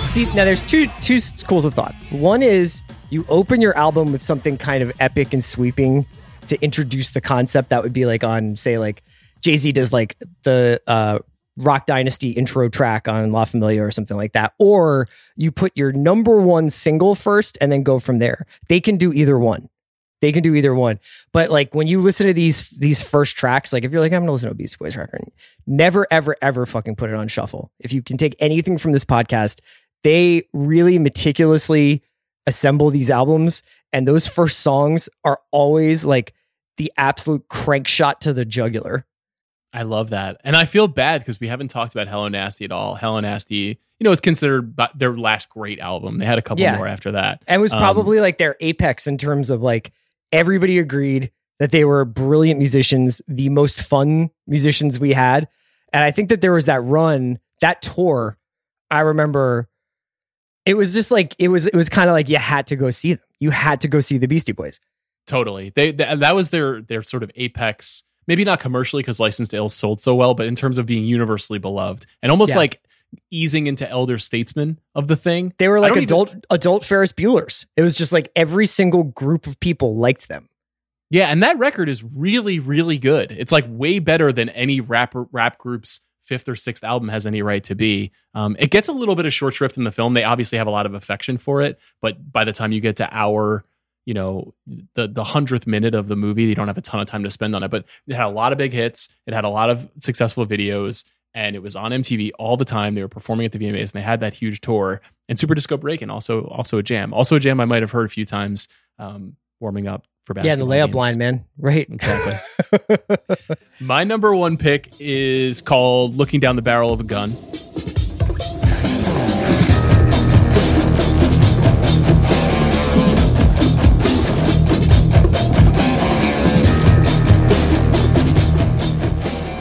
See, now there's two two schools of thought. One is, you open your album with something kind of epic and sweeping to introduce the concept. That would be like on, say, like Jay-Z does like the uh, Rock Dynasty intro track on La Familia or something like that. Or you put your number one single first and then go from there. They can do either one. They can do either one. But like when you listen to these these first tracks, like if you're like, I'm going to listen to a Beastie Boys record, never, ever, ever fucking put it on shuffle. If you can take anything from this podcast, they really meticulously assemble these albums, and those first songs are always like the absolute crank shot to the jugular. I love that. And I feel bad because we haven't talked about Hello Nasty at all. Hello Nasty, you know, it's considered their last great album. They had a couple yeah. more after that. And it was probably um, like their apex in terms of like everybody agreed that they were brilliant musicians, the most fun musicians we had. And I think that there was that run, that tour, I remember. It was just like, it was, it was kind of like you had to go see them. You had to go see the Beastie Boys. Totally. They, th- that was their, their sort of apex, maybe not commercially because License to Ill sold so well, but in terms of being universally beloved and almost yeah. like easing into elder statesman of the thing. They were like adult, even... adult Ferris Bueller's. It was just like every single group of people liked them. Yeah. And that record is really, really good. It's like way better than any rap, rap group's fifth or sixth album has any right to be. Um, it gets a little bit of short shrift in the film. They obviously have a lot of affection for it, but by the time you get to our, you know, the the hundredth minute of the movie, you don't have a ton of time to spend on it. But it had a lot of big hits. It had a lot of successful videos, and it was on M T V all the time. They were performing at the V M As, and they had that huge tour. And Super Disco Breakin', also also a jam, also a jam I might have heard a few times um, warming up for basketball. Yeah, the layup line, man. Right, exactly. My number one pick is called Looking Down the Barrel of a Gun.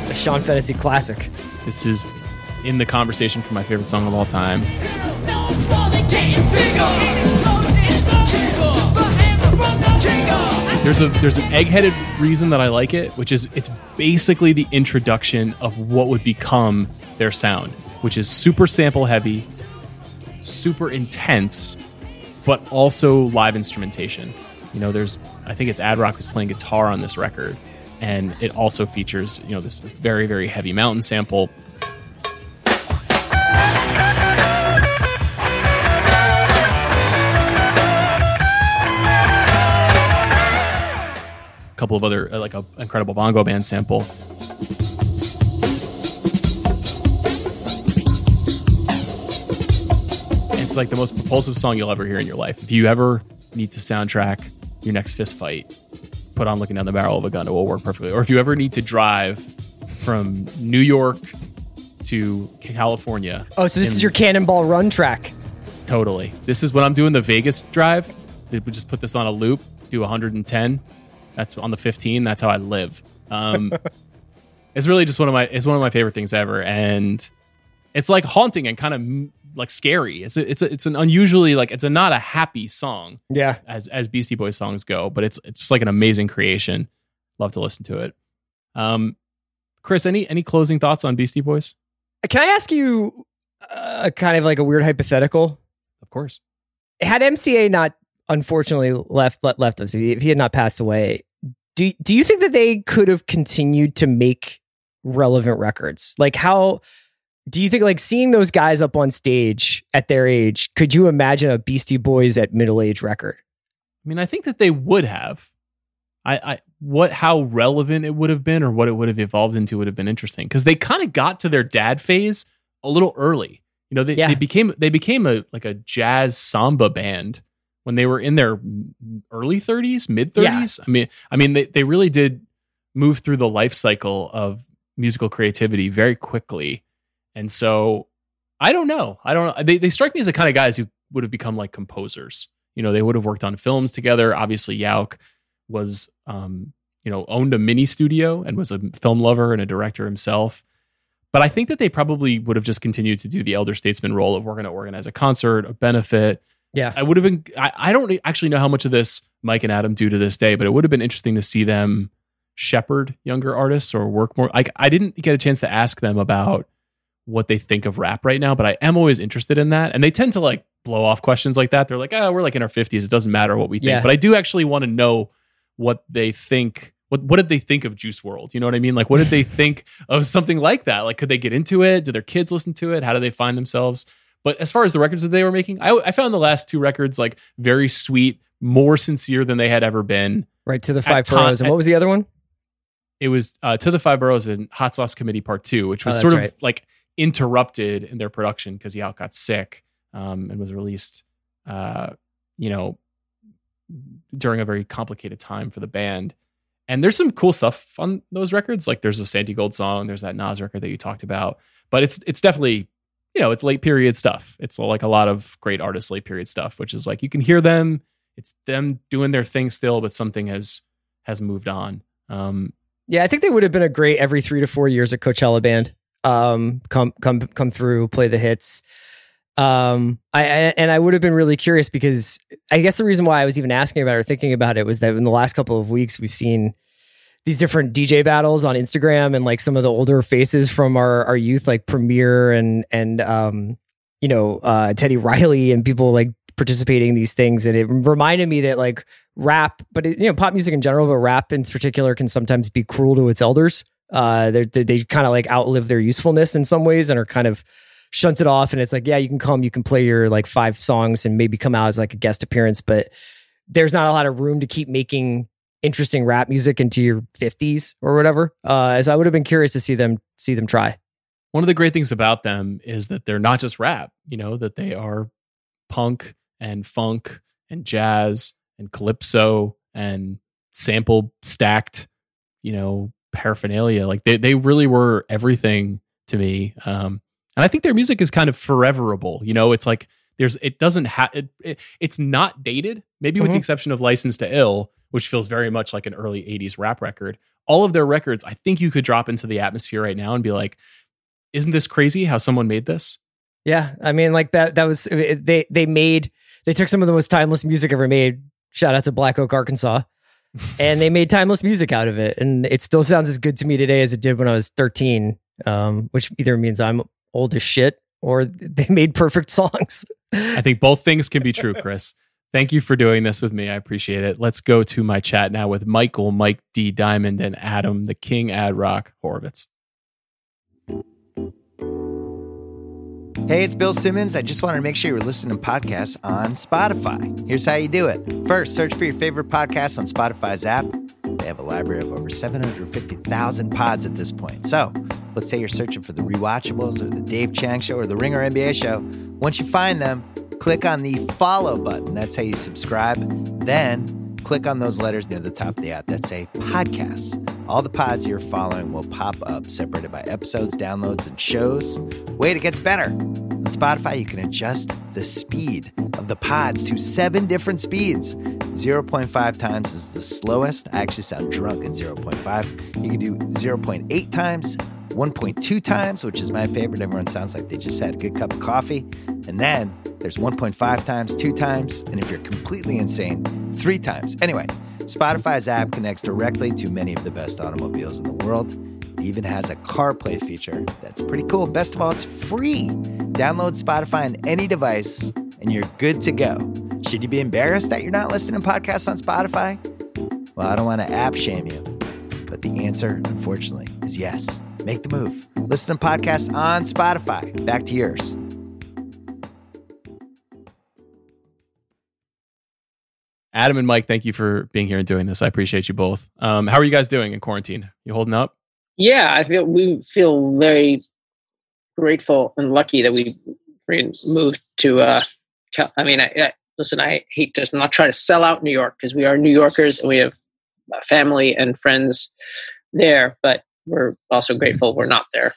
A Sean Fennessy classic. This is in the conversation for my favorite song of all time. There's a there's an egg-headed reason that I like it, which is it's basically the introduction of what would become their sound, which is super sample heavy, super intense, but also live instrumentation. You know, there's I think it's Ad Rock who's playing guitar on this record, and it also features, you know, this very, very heavy mountain sample. Couple of other like a incredible bongo band sample. It's like the most propulsive song you'll ever hear in your life. If you ever need to soundtrack your next fist fight, put on Looking Down the Barrel of a Gun. It will work perfectly. Or if you ever need to drive from New York to California. Oh, so this and, is your Cannonball Run track. Totally. This is when I'm doing the Vegas drive. We just put this on a loop, do one hundred ten. That's on the fifteen. That's how I live. Um, it's really just one of my, it's one of my favorite things ever. And it's like haunting and kind of like scary. It's a, it's a, it's an unusually like, it's a, not a happy song. Yeah. As, as Beastie Boys songs go, but it's, it's like an amazing creation. Love to listen to it. Um, Chris, any, any closing thoughts on Beastie Boys? Can I ask you a kind of like a weird hypothetical? Of course. Had M C A not, unfortunately, left left us. If he had not passed away, do do you think that they could have continued to make relevant records? Like how do you think, like, seeing those guys up on stage at their age, could you imagine a Beastie Boys at middle age record? I mean, I think that they would have. I, I what how relevant it would have been or what it would have evolved into would have been interesting, because they kind of got to their dad phase a little early. You know, they, yeah. they became they became a like a jazz samba band when they were in their early thirties, mid thirties. Yeah. I mean, I mean, they, they really did move through the life cycle of musical creativity very quickly. And so I don't know. I don't know. They, they strike me as the kind of guys who would have become like composers. You know, they would have worked on films together. Obviously, Yauch was, um, you know, owned a mini studio and was a film lover and a director himself. But I think that they probably would have just continued to do the elder statesman role of, we're going to organize a concert, a benefit. Yeah. I would have been, I, I don't actually know how much of this Mike and Adam do to this day, but it would have been interesting to see them shepherd younger artists or work more. Like, I didn't get a chance to ask them about what they think of rap right now, but I am always interested in that. And they tend to like blow off questions like that. They're like, oh, we're like in our fifties. It doesn't matter what we think. Yeah. But I do actually want to know what they think. What what did they think of Juice world? You know what I mean? Like, what did they think of something like that? Like, could they get into it? Did their kids listen to it? How do they find themselves? But as far as the records that they were making, I, I found the last two records like very sweet, more sincere than they had ever been. Right, To the Five Boroughs. Ton- and what was the other one? It was uh, To the Five Boroughs and Hot Sauce Committee Part Two, which was oh, sort of right. like interrupted in their production because Yauch got sick um, and was released, uh, you know, during a very complicated time for the band. And there's some cool stuff on those records. Like, there's a Santi Gold song, there's that Nas record that you talked about, but it's it's definitely, you know, it's late period stuff. It's like a lot of great artists' late period stuff, which is like, you can hear them. It's them doing their thing still, but something has has moved on. Um, yeah, I think they would have been a great every three to four years at Coachella band. Um, come come come through, play the hits. Um, I, I and I would have been really curious, because I guess the reason why I was even asking about it or thinking about it was that in the last couple of weeks we've seen these different D J battles on Instagram, and like some of the older faces from our, our youth, like Premier and, and, um, you know, uh, Teddy Riley and people like participating in these things. And it reminded me that like rap, but it, you know, pop music in general, but rap in particular can sometimes be cruel to its elders. Uh, they they kind of like outlive their usefulness in some ways and are kind of shunted off. And it's like, yeah, you can come, you can play your like five songs and maybe come out as like a guest appearance, but there's not a lot of room to keep making interesting rap music into your fifties or whatever. Uh, so I would have been curious to see them, see them try. One of the great things about them is that they're not just rap, you know, that they are punk and funk and jazz and calypso and sample stacked, you know, paraphernalia. Like they, they really were everything to me. Um, and I think their music is kind of foreverable. You know, it's like there's, it doesn't have, it, it, it's not dated, maybe with mm-hmm. the exception of License to Ill, which feels very much like an early eighties rap record. All of their records, I think you could drop into the atmosphere right now and be like, isn't this crazy how someone made this? Yeah. I mean, like that, that was, they, they made, they took some of the most timeless music ever made. Shout out to Black Oak, Arkansas. And they made timeless music out of it. And it still sounds as good to me today as it did when I was thirteen, um, which either means I'm old as shit or they made perfect songs. I think both things can be true, Chris. Thank you for doing this with me. I appreciate it. Let's go to my chat now with Michael, Mike D. Diamond, and Adam, the King Ad Rock Horovitz. Hey, it's Bill Simmons. I just wanted to make sure you were listening to podcasts on Spotify. Here's how you do it. First, search for your favorite podcast on Spotify's app. They have a library of over seven hundred fifty thousand pods at this point. So let's say you're searching for The Rewatchables or The Dave Chang Show or The Ringer N B A Show. Once you find them, click on the follow button. That's how you subscribe. Then click on those letters near the top of the app that say podcasts. All the pods you're following will pop up, separated by episodes, downloads, and shows. Wait, it gets better. On Spotify, you can adjust the speed of the pods to seven different speeds. zero point five times is the slowest. I actually sound drunk at zero point five. You can do zero point eight times, one point two times, which is my favorite. Everyone sounds like they just had a good cup of coffee. And then there's one point five times, two times, and if you're completely insane, three times. Anyway, Spotify's app connects directly to many of the best automobiles in the world. It even has a CarPlay feature that's pretty cool. Best of all, it's free. Download Spotify on any device, and you're good to go. Should you be embarrassed that you're not listening to podcasts on Spotify? Well, I don't want to app shame you, but the answer, unfortunately, is yes. Make the move. Listen to podcasts on Spotify. Back to yours. Adam and Mike, thank you for being here and doing this. I appreciate you both. Um, how are you guys doing in quarantine? You holding up? Yeah, I feel we feel very grateful and lucky that we moved to. Uh, Cal- I mean, I, I, listen, I hate to not try to sell out New York because we are New Yorkers and we have family and friends there, but we're also grateful we're not there.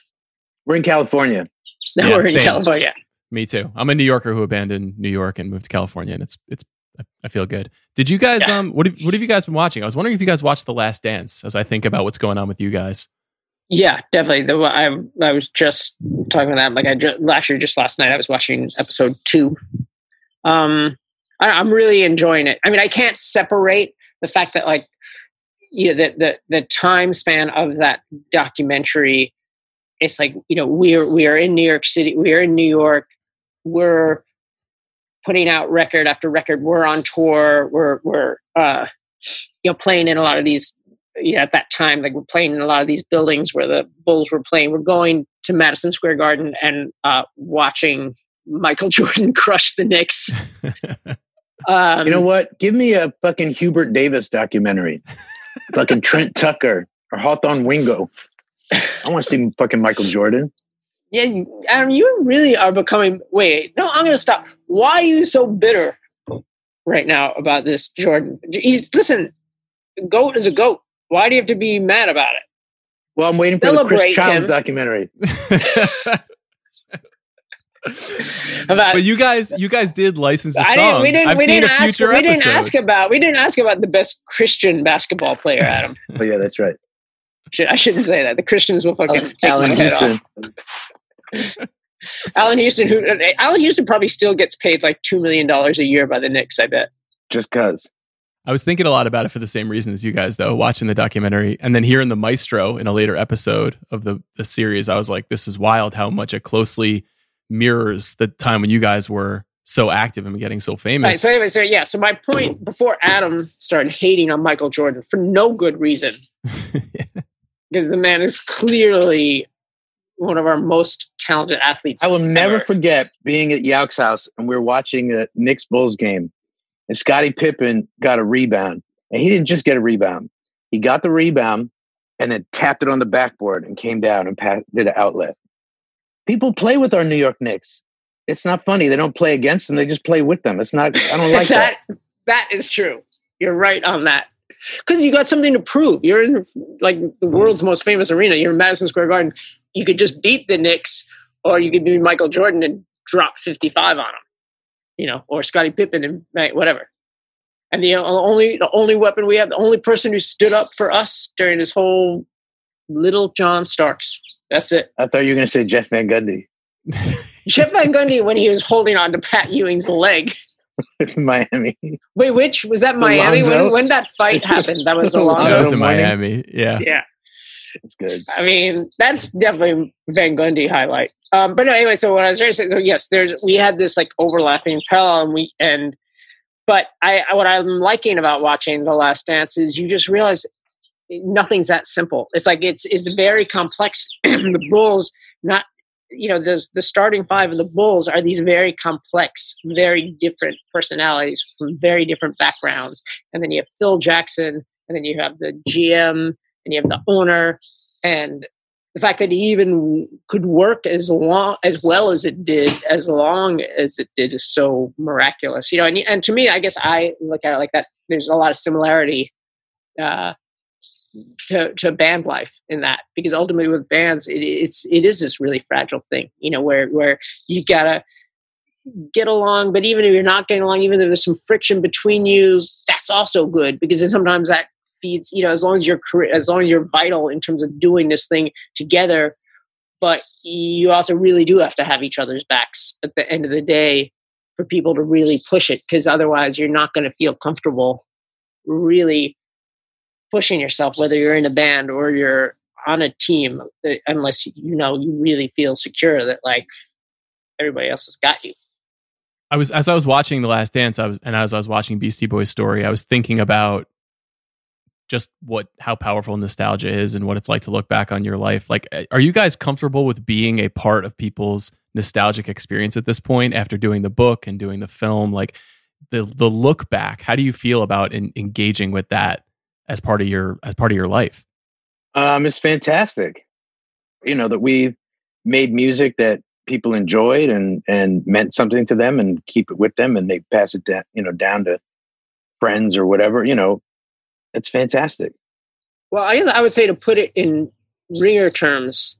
We're in California. No, yeah, we're same. in California. Me too. I'm a New Yorker who abandoned New York and moved to California, and it's it's. I feel good. Did you guys, yeah. um, what have, what have you guys been watching? I was wondering if you guys watched The Last Dance as I think about what's going on with you guys. Yeah, definitely. The, I I was just talking about that. Like I just, actually just last night, I was watching episode two. Um, I, I'm really enjoying it. I mean, I can't separate the fact that like, you know, the, the, the time span of that documentary, it's like, you know, we're, we are in New York City, we are in New York, we're putting out record after record. We're on tour. We're, we're, uh, you know, playing in a lot of these, you know, at that time, like we're playing in a lot of these buildings where the Bulls were playing. We're going to Madison Square Garden and, uh, watching Michael Jordan crush the Knicks. um, you know what? Give me a fucking Hubert Davis documentary, fucking Trent Tucker or Hawthorne Wingo. I want to see fucking Michael Jordan. Yeah, Adam, you really are becoming... Wait, no, I'm going to stop. Why are you so bitter right now about this, Jordan? He's, listen, GOAT is a GOAT. Why do you have to be mad about it? Well, I'm waiting for Celebrate the Chris Childs him. documentary. about, but you guys you guys did license a song. I didn't, we didn't, I've we seen didn't a ask, future we episode. Didn't ask about, we didn't ask about the best Christian basketball player, Adam. Oh, yeah, that's right. I shouldn't say that. The Christians will fucking Alan, take Alan my head off. Allen Houston, who Allen Houston probably still gets paid like two million dollars a year by the Knicks, I bet. Just because. I was thinking a lot about it for the same reason as you guys, though, watching the documentary and then hearing the maestro in a later episode of the, the series. I was like, this is wild how much it closely mirrors the time when you guys were so active and getting so famous. Right, so anyway, so yeah. So my point before Adam started hating on Michael Jordan for no good reason, because the man is clearly one of our most talented athletes. I will ever. never forget being at Yauch's house and we were watching a Knicks Bulls game and Scottie Pippen got a rebound, and he didn't just get a rebound. He got the rebound and then tapped it on the backboard and came down and passed, did an outlet. People play with our New York Knicks. It's not funny. They don't play against them. They just play with them. It's not, I don't like that, that. That is true. You're right on that. Because you got something to prove. You're in like the world's most famous arena. You're in Madison Square Garden. You could just beat the Knicks, or you could be Michael Jordan and drop fifty-five on him, you know, or Scottie Pippen and right, whatever. And the only the only weapon we have, the only person who stood up for us during this whole little John Starks. That's it. I thought you were going to say Jeff Van Gundy. Jeff Van Gundy when he was holding on to Pat Ewing's leg. Miami. Wait, which was that Miami? When, when that fight happened, that was Alonzo. That was in Miami. Yeah. Yeah. It's good. I mean, that's definitely Van Gundy highlight. Um, but no, anyway, so what I was trying to say, so yes, there's we had this like overlapping parallel, and we and but I what I'm liking about watching The Last Dance is you just realize nothing's that simple. It's like it's it's very complex. The Bulls, not you know, the the starting five of the Bulls are these very complex, very different personalities from very different backgrounds, and then you have Phil Jackson, and then you have the G M. And you have the owner, and the fact that he even could work as long as well as it did, as long as it did, is so miraculous. You know, and, and to me, I guess I look at it like that. There's a lot of similarity uh, to to band life in that, because ultimately with bands, it, it's it is this really fragile thing. You know, where where you gotta get along, but even if you're not getting along, even if there's some friction between you, that's also good, because then sometimes that. Feeds, you know, as long as you're as long as you're vital in terms of doing this thing together, but you also really do have to have each other's backs at the end of the day for people to really push it, because otherwise you're not going to feel comfortable really pushing yourself, whether you're in a band or you're on a team, unless you know you really feel secure that like everybody else has got you. I was as I was watching The Last Dance, I was and as I was watching Beastie Boys Story, I was thinking about just what how powerful nostalgia is and what it's like to look back on your life. Like, are you guys comfortable with being a part of people's nostalgic experience at this point after doing the book and doing the film? Like the the look back, how do you feel about in, engaging with that as part of your as part of your life? Um, it's fantastic. You know, that we made music that people enjoyed and and meant something to them and keep it with them and they pass it down, you know, down to friends or whatever, you know. It's fantastic. Well, I, I would say to put it in Ringer terms,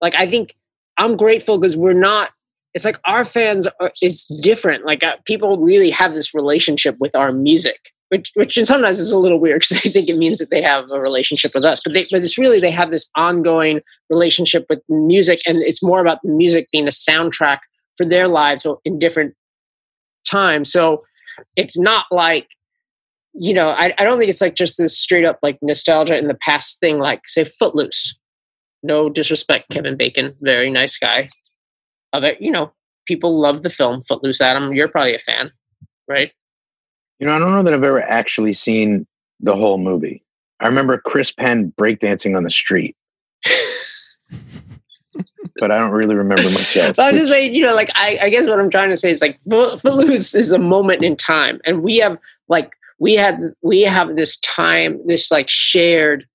like, I think I'm grateful because we're not, it's like our fans, are, it's different. Like uh, people really have this relationship with our music, which, which sometimes is a little weird because I think it means that they have a relationship with us, but they, but it's really, they have this ongoing relationship with music, and it's more about the music being a soundtrack for their lives in different times. So it's not like, you know, I, I don't think it's like just this straight up like nostalgia in the past thing, like say Footloose. No disrespect, Kevin Bacon, very nice guy. Of it, you know, people love the film Footloose. Adam, you're probably a fan, right? You know, I don't know that I've ever actually seen the whole movie. I remember Chris Penn breakdancing on the street. But I don't really remember much else. But I'm just saying, you know, like I, I guess what I'm trying to say is like Footloose is a moment in time, and we have like We had we have this time, this like shared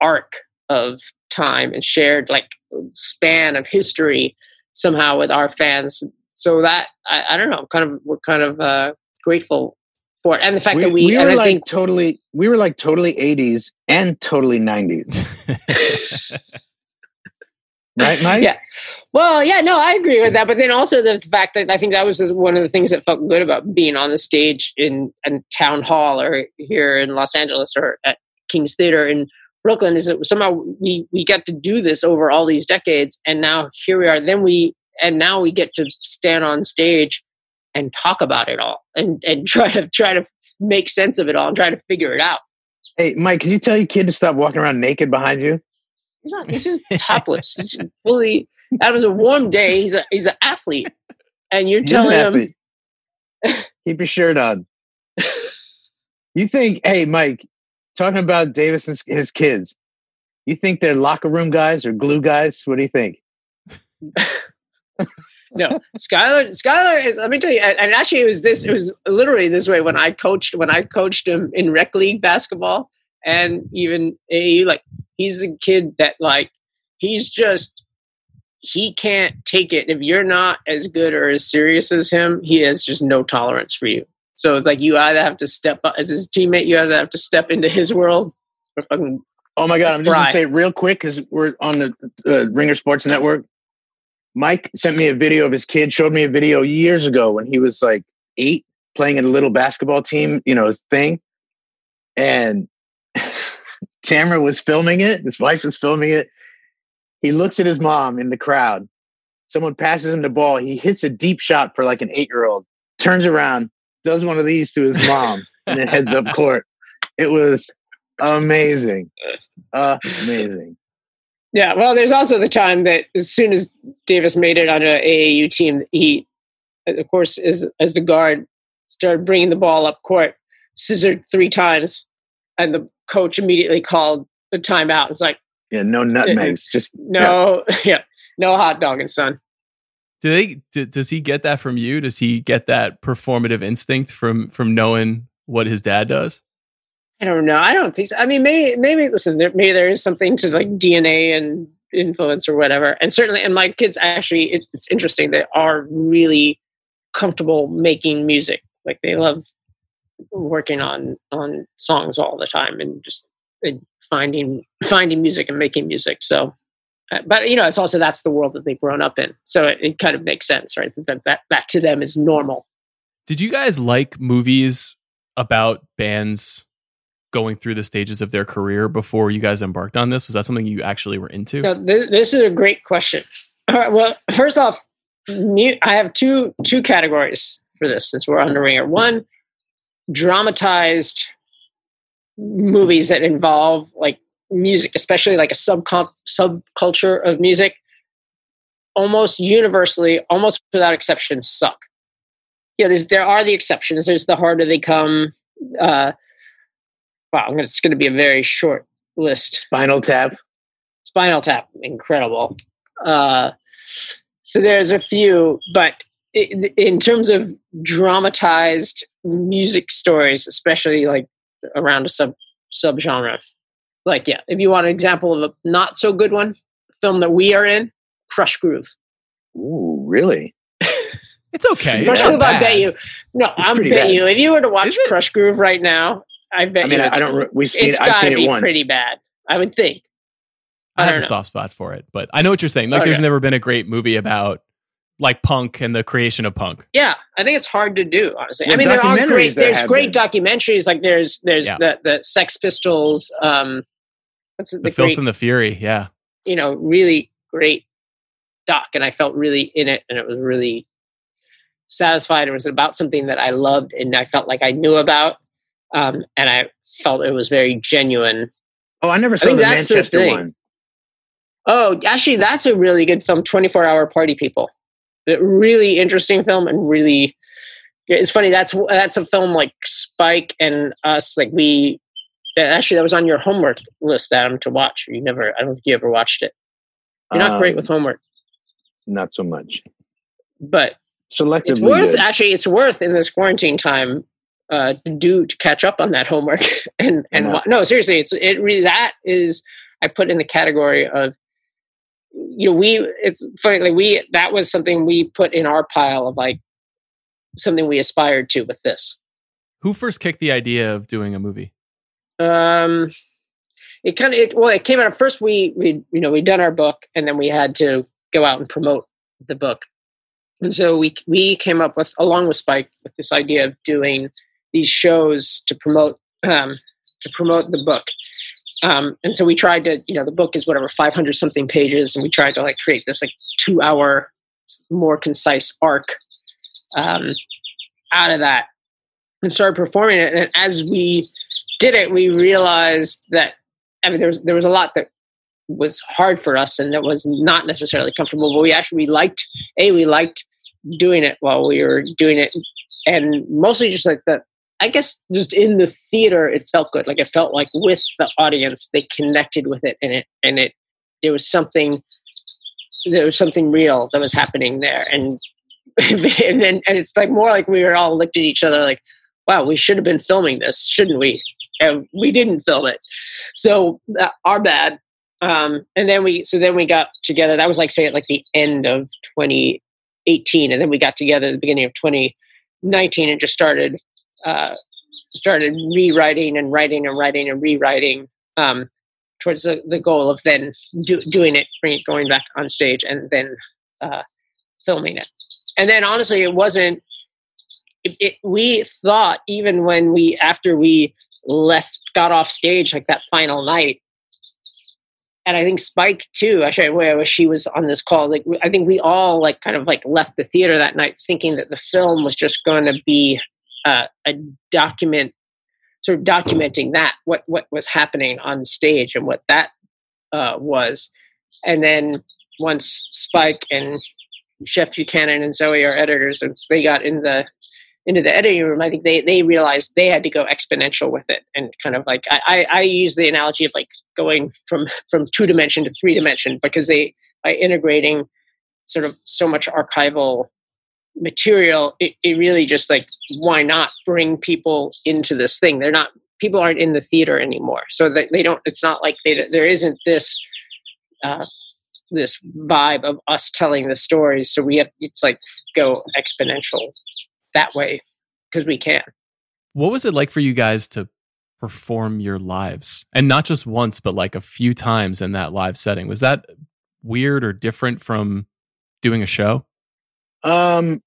arc of time and shared like span of history somehow with our fans. So that I, I don't know, I'm kind of we're kind of uh, grateful for it, and the fact we, that we, we and were I like think, totally we were like totally eighties and totally nineties, right, Mike? Yeah. Well, yeah, no, I agree with that. But then also the fact that I think that was one of the things that felt good about being on the stage in a town hall or here in Los Angeles or at King's Theater in Brooklyn is that somehow we, we got to do this over all these decades. And now here we are. Then we, and now we get to stand on stage and talk about it all and, and try to try to make sense of it all and try to figure it out. Hey, Mike, can you tell your kid to stop walking around naked behind you? He's not, he's just topless. He's fully... That was a warm day. He's a he's an athlete, and you're he's telling him keep your shirt on. You think, hey, Mike, talking about Davis and his kids, you think they're locker room guys or glue guys? What do you think? No, Skylar. Skylar is. Let me tell you. And actually, it was this. It was literally this way when I coached when I coached him in rec league basketball, and even he like he's a kid that like he's just. He can't take it. If you're not as good or as serious as him, he has just no tolerance for you. So it's like you either have to step up as his teammate, you either have to step into his world. Or fucking oh my God. I'm just going to say it real quick because we're on the uh, Ringer Sports Network. Mike sent me a video of his kid, showed me a video years ago when he was like eight playing in a little basketball team, you know, his thing. And Tamara was filming it. His wife was filming it. He looks at his mom in the crowd. Someone passes him the ball. He hits a deep shot for like an eight-year-old, turns around, does one of these to his mom, and then heads up court. It was amazing. Uh, amazing. Yeah, well, there's also the time that as soon as Davis made it on an A A U team, he, of course, as, as the guard, started bringing the ball up court, scissored three times, and the coach immediately called a timeout. It's like, yeah, no nutmegs. Just no, yeah, yeah no hot dog and son. Do they? Do, does he get that from you? Does he get that performative instinct from from knowing what his dad does? I don't know. I don't think so. I mean, maybe, maybe. Listen, there, maybe there is something to like D N A and influence or whatever. And certainly, and my kids actually, it, it's interesting. They are really comfortable making music. Like they love working on on songs all the time and just. And finding finding music and making music. So, uh, but you know, it's also that's the world that they've grown up in. So it, it kind of makes sense, right? That, that that to them is normal. Did you guys like movies about bands going through the stages of their career before you guys embarked on this? Was that something you actually were into? No, th- this is a great question. All right, well, first off, mu- I have two two categories for this since we're on the Ringer. One, dramatized movies that involve like music, especially like a subcom- subculture of music, almost universally, almost without exception, suck. Yeah, there's there are the exceptions. There's The Harder They Come, uh, Wow, I'm gonna, it's going to be a very short list. Spinal Tap. Spinal Tap, incredible. Uh, so there's a few, but in, in terms of dramatized music stories, especially like around a sub subgenre, like, yeah, if you want an example of a not so good one, film that we are in, Crush Groove. Ooh, really? It's okay. Crush Groove, I bet you. No, I bet you. If you were to watch Crush Groove right now, I bet. I mean, you I don't. We've seen. It's I've seen it once. Pretty bad, I would think. I, I have know. a soft spot for it, but I know what you're saying. Like, okay. There's never been a great movie about like punk and the creation of punk. Yeah, I think it's hard to do, honestly. Well, I mean, there are great. There there's great been. documentaries. Like there's there's yeah. the the Sex Pistols. Um, what's the, the, the Filth great, and the Fury. Yeah. You know, really great doc, and I felt really in it, and it was really satisfied. It was about something that I loved, and I felt like I knew about, um, and I felt it was very genuine. Oh, I never saw I think the that's Manchester the one. Oh, actually, that's a really good film, twenty-four hour Party People. A really interesting film, and really, it's funny. That's that's a film like Spike and us, like we. Actually, that was on your homework list, Adam, to watch. You never, I don't think you ever watched it. You're not um, great with homework. Not so much. But selectively, it's worth, good. actually, it's worth in this quarantine time uh, to do, to catch up on that homework. and and no. Wa- no, seriously, it's it really, that is, I put in the category of, you know, we, it's funny, like we, that was something we put in our pile of like something we aspired to with this. Who first kicked the idea of doing a movie? Um, it kind of, well, it came out at first, we, we, you know, we'd done our book, and then we had to go out and promote the book. And so we, we came up with, along with Spike, with this idea of doing these shows to promote, um, to promote the book. Um, and so we tried to, you know, the book is whatever, five hundred something pages. And we tried to like create this like two hour, more concise arc, um, out of that, and started performing it. And as we did it, we realized that, I mean, there was, there was a lot that was hard for us and that was not necessarily comfortable, but we actually, we liked, A, we liked doing it while we were doing it. And mostly just like the, I guess just in the theater, it felt good. Like it felt like with the audience, they connected with it, and it, and it, there was something, there was something real that was happening there. And, and then, and it's like more like we were all looked at each other like, wow, we should have been filming this, shouldn't we? And we didn't film it. So uh, our bad. Um, and then we, so then we got together. That was like, say at like the end of twenty eighteen. And then we got together at the beginning of twenty nineteen and just started, uh, started rewriting and writing and writing and rewriting, um, towards the, the goal of then do, doing it, going back on stage and then, uh, filming it. And then honestly, it wasn't, it, it, we thought even when we, after we, left, got off stage like that final night. And I think Spike too, actually, I wish she was on this call. Like, I think we all like kind of like left the theater that night thinking that the film was just going to be uh, a document, sort of documenting that, what, what was happening on stage and what that uh, was. And then once Spike and Jeff Buchanan and Zoe, our editors, since they got in the, into the editing room, I think they, they realized they had to go exponential with it. And kind of like, I, I, I use the analogy of like going from, from two dimension to three dimension, because they, by integrating sort of so much archival material, it, it really just like, why not bring people into this thing? They're not, people aren't in the theater anymore. So that they don't, it's not like they, there isn't this, uh, this vibe of us telling the stories. So we have, it's like go exponential that way because we can. What was it like for you guys to perform your lives, and not just once but like a few times in that live setting? Was that weird or different from doing a show? um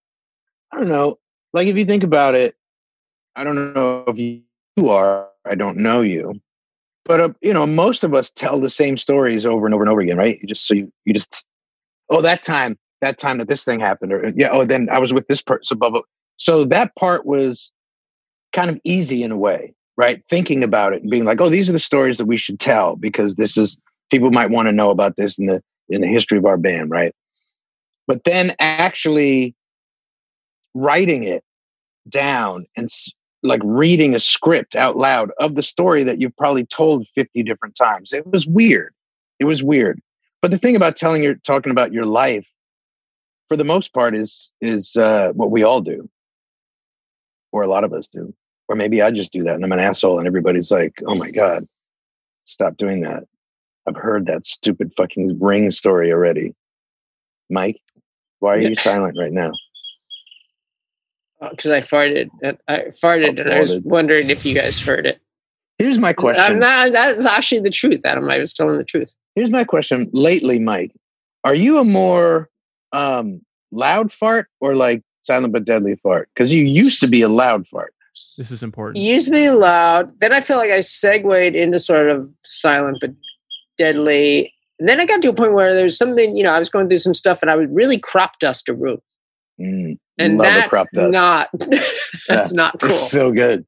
I don't know, like if you think about it, I don't know if you are, I don't know you, but uh, you know, most of us tell the same stories over and over and over again, right? You just so you, you just oh that time that time that this thing happened, or yeah oh then I was with this person, blah blah. So that part was kind of easy in a way, right? Thinking about it and being like, oh, these are the stories that we should tell because this is, people might want to know about this in the in the history of our band, right? But then actually writing it down and like reading a script out loud of the story that you've probably told fifty different times. It was weird. It was weird. But the thing about telling your talking about your life, for the most part, is is uh, what we all do, or a lot of us do, or maybe I just do that and I'm an asshole and everybody's like, "Oh my God, stop doing that! I've heard that stupid fucking Ring story already." Mike, why are you silent right now? Because I farted. I farted, oh, and I was wondering if you guys heard it. Here's my question. I'm not. That's actually the truth, Adam. I was telling the truth. Here's my question. Lately, Mike, are you a more um, loud fart or like silent but deadly fart? Because you used to be a loud fart. This is important. You used to be loud. Then I feel like I segued into sort of silent but deadly. And then I got to a point where there was something, you know, I was going through some stuff and I would really crop dust a room. Mm, and that's not, that's yeah, not cool. It's so good.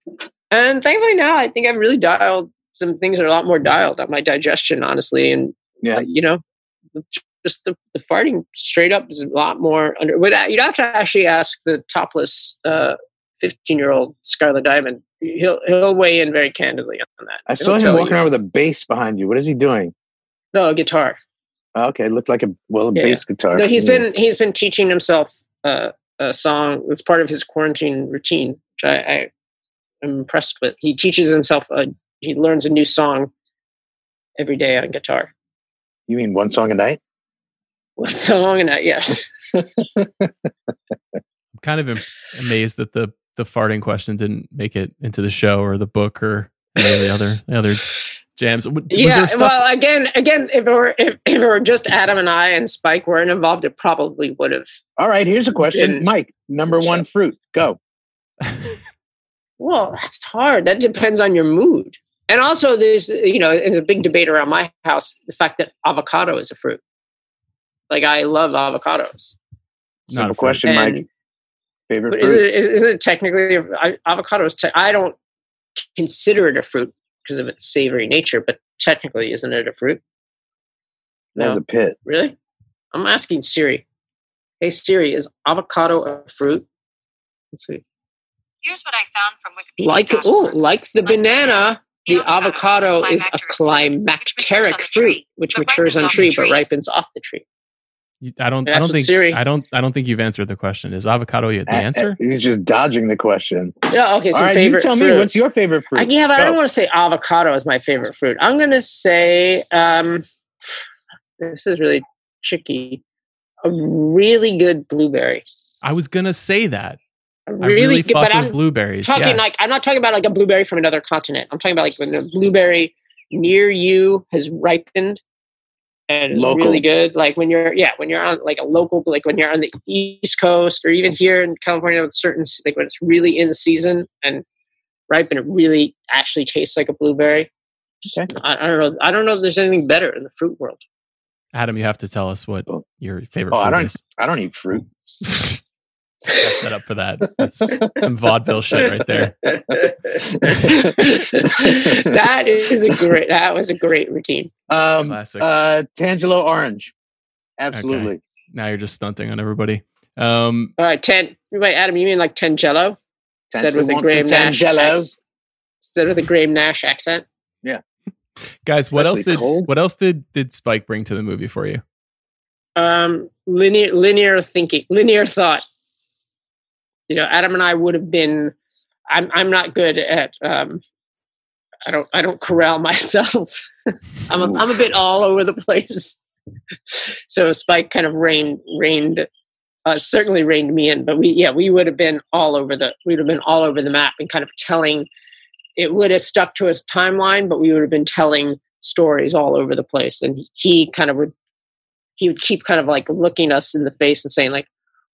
And thankfully now I think I've really dialed some things that are a lot more dialed on my digestion, honestly. And, yeah, uh, you know, just the, the farting straight up is a lot more under, without, you'd have to actually ask the topless uh, fifteen year old Scarlett Diamond. He'll, he'll weigh in very candidly on that. I saw him walking around with a bass behind you. What is he doing? No, a guitar. Oh, okay. It looked like a, well, a yeah, bass guitar. No, he's yeah. been, he's been teaching himself uh, a song. It's part of his quarantine routine, which I, I am impressed with. He teaches himself a, he learns a new song every day on guitar. You mean one song a night? One song a night, yes. I'm kind of amazed that the, the farting question didn't make it into the show or the book or any of the other the other jams. Was yeah, there stuff- well, again, again, if it, were, if, if it were just Adam and I and Spike weren't involved, it probably would have. All right, here's a question. Been, Mike, number one fruit, go. Well, that's hard. That depends on your mood. And also there's, you know, there's a big debate around my house, the fact that avocado is a fruit. Like I love avocados. Simple question, and Mike. Favorite is fruit? It, is, isn't it technically, I, avocado is, te- I don't consider it a fruit because of its savory nature, but technically isn't it a fruit? No. That was a pit. Really? I'm asking Siri. Hey Siri, is avocado a fruit? Let's see. Here's what I found from Wikipedia. Like, oh, like the like banana, the avocado, avocado is a climacteric fruit, which matures on tree, but ripens off the tree. You, I don't. I don't think. Siri. I don't. I don't think you've answered the question. Is avocado the answer? He's just dodging the question. Yeah. Okay. So, right, favorite. You tell fruit. me what's your favorite fruit. I, yeah, but Go. I don't want to say avocado is my favorite fruit. I'm going to say um, this is really tricky. A really good blueberry. I was going to say that. Really, really good, but I'm blueberries. Talking yes. like I'm not talking about like a blueberry from another continent. I'm talking about like when the blueberry near you has ripened and local. Really good. Like when you're, yeah, when you're on like a local, like when you're on the East Coast or even here in California with certain, like when it's really in the season and ripe and it really actually tastes like a blueberry. Okay. I, I don't know. I don't know if there's anything better in the fruit world. Adam, you have to tell us what your favorite. Oh, fruit I don't. Is. I don't eat fruit. Got set up for that. That's some vaudeville shit right there. That is a great. That was a great routine. Um, Classic. Uh, Tangelo Orange, absolutely. Okay. Now you're just stunting on everybody. Um, All right, ten. Wait, Adam, you mean like Tangelo? Ten, said with a Graham Nash. Ex, said with a Graham Nash accent. Yeah, guys. What Especially else did? Cold? What else did did Spike bring to the movie for you? Um, linear linear thinking, linear thought. You know, Adam and I would have been. I'm. I'm not good at. Um, I don't. I don't corral myself. I'm. A, I'm a bit all over the place. So Spike kind of reined. Reined. Uh, certainly reined me in. But we. Yeah, we would have been all over the. We would have been all over the map and kind of telling. It would have stuck to his timeline, but we would have been telling stories all over the place. And he kind of would. He would keep kind of like looking us in the face and saying like.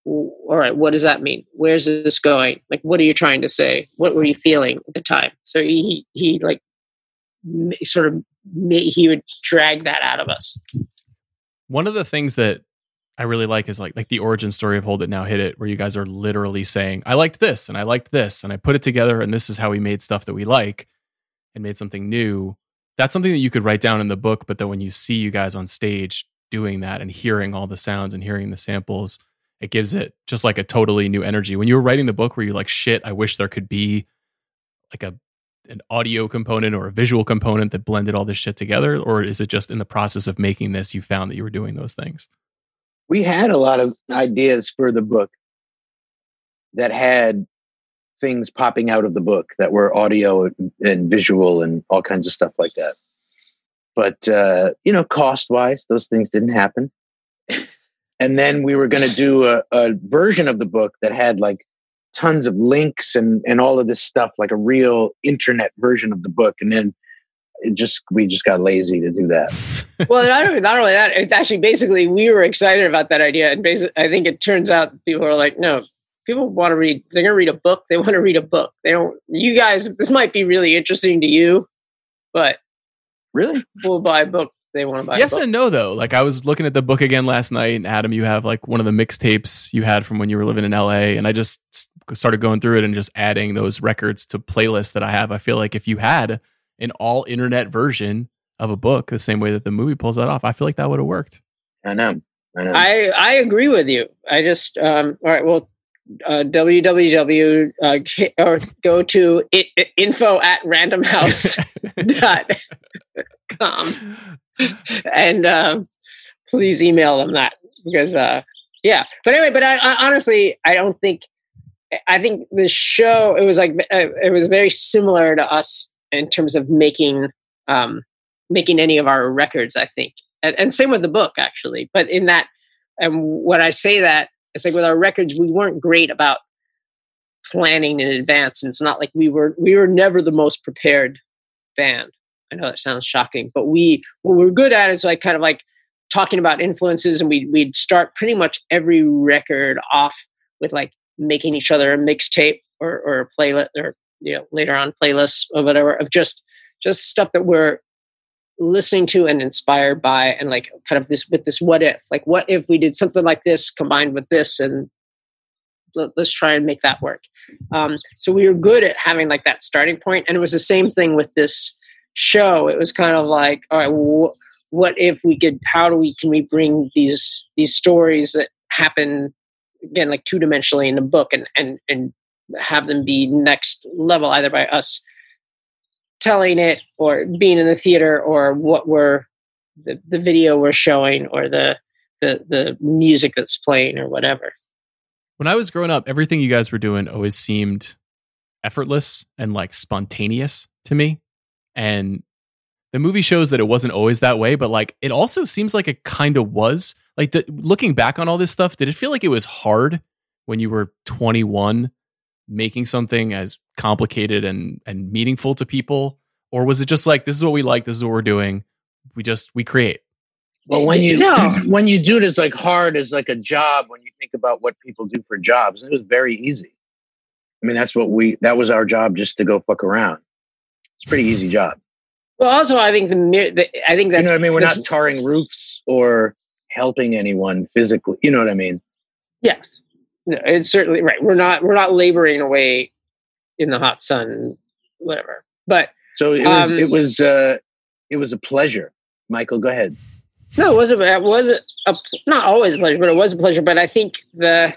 All right, what does that mean? Where's this going? Like, what are you trying to say? What were you feeling at the time? So he, he like sort of, he would drag that out of us. One of the things that I really like is like, like the origin story of Hold It Now, Hit It, where you guys are literally saying, I liked this and I liked this and I put it together and this is how we made stuff that we like and made something new. That's something that you could write down in the book, but then when you see you guys on stage doing that and hearing all the sounds and hearing the samples, it gives it just like a totally new energy. When you were writing the book, were you like, shit, I wish there could be like a an audio component or a visual component that blended all this shit together? Or is it just in the process of making this, you found that you were doing those things? We had a lot of ideas for the book that had things popping out of the book that were audio and, and visual and all kinds of stuff like that. But, uh, you know, cost-wise, those things didn't happen. And then we were going to do a, a version of the book that had like tons of links and, and all of this stuff, like a real internet version of the book. And then it just, we just got lazy to do that. Well, not only, not only that, it's actually basically we were excited about that idea. And basically, I think it turns out people are like, no, people want to read, they're going to read a book. They want to read a book. They don't, you guys, this might be really interesting to you, but really, we'll buy a book. They want to buy. Yes and no, though. Like I was looking at the book again last night, and Adam, you have like one of the mixtapes you had from when you were living in L A, and I just started going through it and just adding those records to playlists that I have. I feel like if you had an all internet version of a book, the same way that the movie pulls that off, I feel like that would have worked. I know. I know. I, I agree with you. I just um, all right. Well, uh, www uh, or go to it, it, info at random house dot com. And um, please email them that because, uh, yeah. But anyway, but I, I honestly, I don't think, I think the show, it was like, it was very similar to us in terms of making, um, making any of our records, I think. And, and same with the book, actually. But in that, and when I say that, it's like with our records, we weren't great about planning in advance. And it's not like we were, we were never the most prepared band. I know that sounds shocking, but we, what we're good at is like kind of like talking about influences, and we, we'd start pretty much every record off with like making each other a mixtape or, or a playlist or, you know, later on playlists or whatever of just, just stuff that we're listening to and inspired by. And like kind of this, with this, what if, like, what if we did something like this combined with this, and let, let's try and make that work. Um, so we were good at having like that starting point. And it was the same thing with this show. It was kind of like, all right, wh- what if we could, how do we, can we bring these, these stories that happen again, like two dimensionally in the book, and, and, and have them be next level, either by us telling it or being in the theater, or what we're, the, the video we're showing, or the, the, the music that's playing or whatever. When I was growing up, everything you guys were doing always seemed effortless and like spontaneous to me. And the movie shows that it wasn't always that way, but like, it also seems like it kind of was. Like, d- looking back on all this stuff, did it feel like it was hard when you were twenty-one making something as complicated and, and meaningful to people? Or was it just like, this is what we like, this is what we're doing. We just, we create. Well, when you, no. when you do it, it's like hard as like a job. When you think about what people do for jobs, it was very easy. I mean, that's what we, that was our job, just to go fuck around. It's a pretty easy job. Well, also, I think the, the I think that's, you know what I mean? We're not tarring roofs or helping anyone physically. You know what I mean? Yes. No, it's certainly right. We're not, we're not laboring away in the hot sun, whatever. But so it was, um, it was, uh, it was a pleasure. Michael, go ahead. No, it wasn't, it wasn't a, not always a pleasure, but it was a pleasure. But I think the,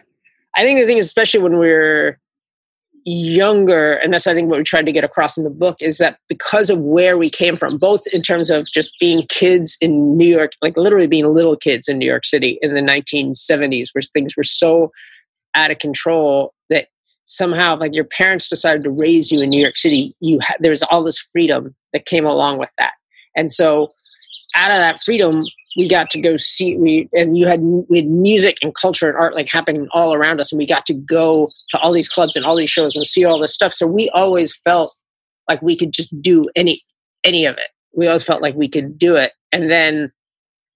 I think the thing is, especially when we're younger, and that's I think what we tried to get across in the book, is that because of where we came from, both in terms of just being kids in New York, like literally being little kids in New York City in the nineteen seventies, where things were so out of control that somehow like your parents decided to raise you in New York City, you ha- there was all this freedom that came along with that. And so out of that freedom, we got to go see, we, and you had, we had music and culture and art like happening all around us. And we got to go to all these clubs and all these shows and see all this stuff. So we always felt like we could just do any, any of it. We always felt like we could do it. And then,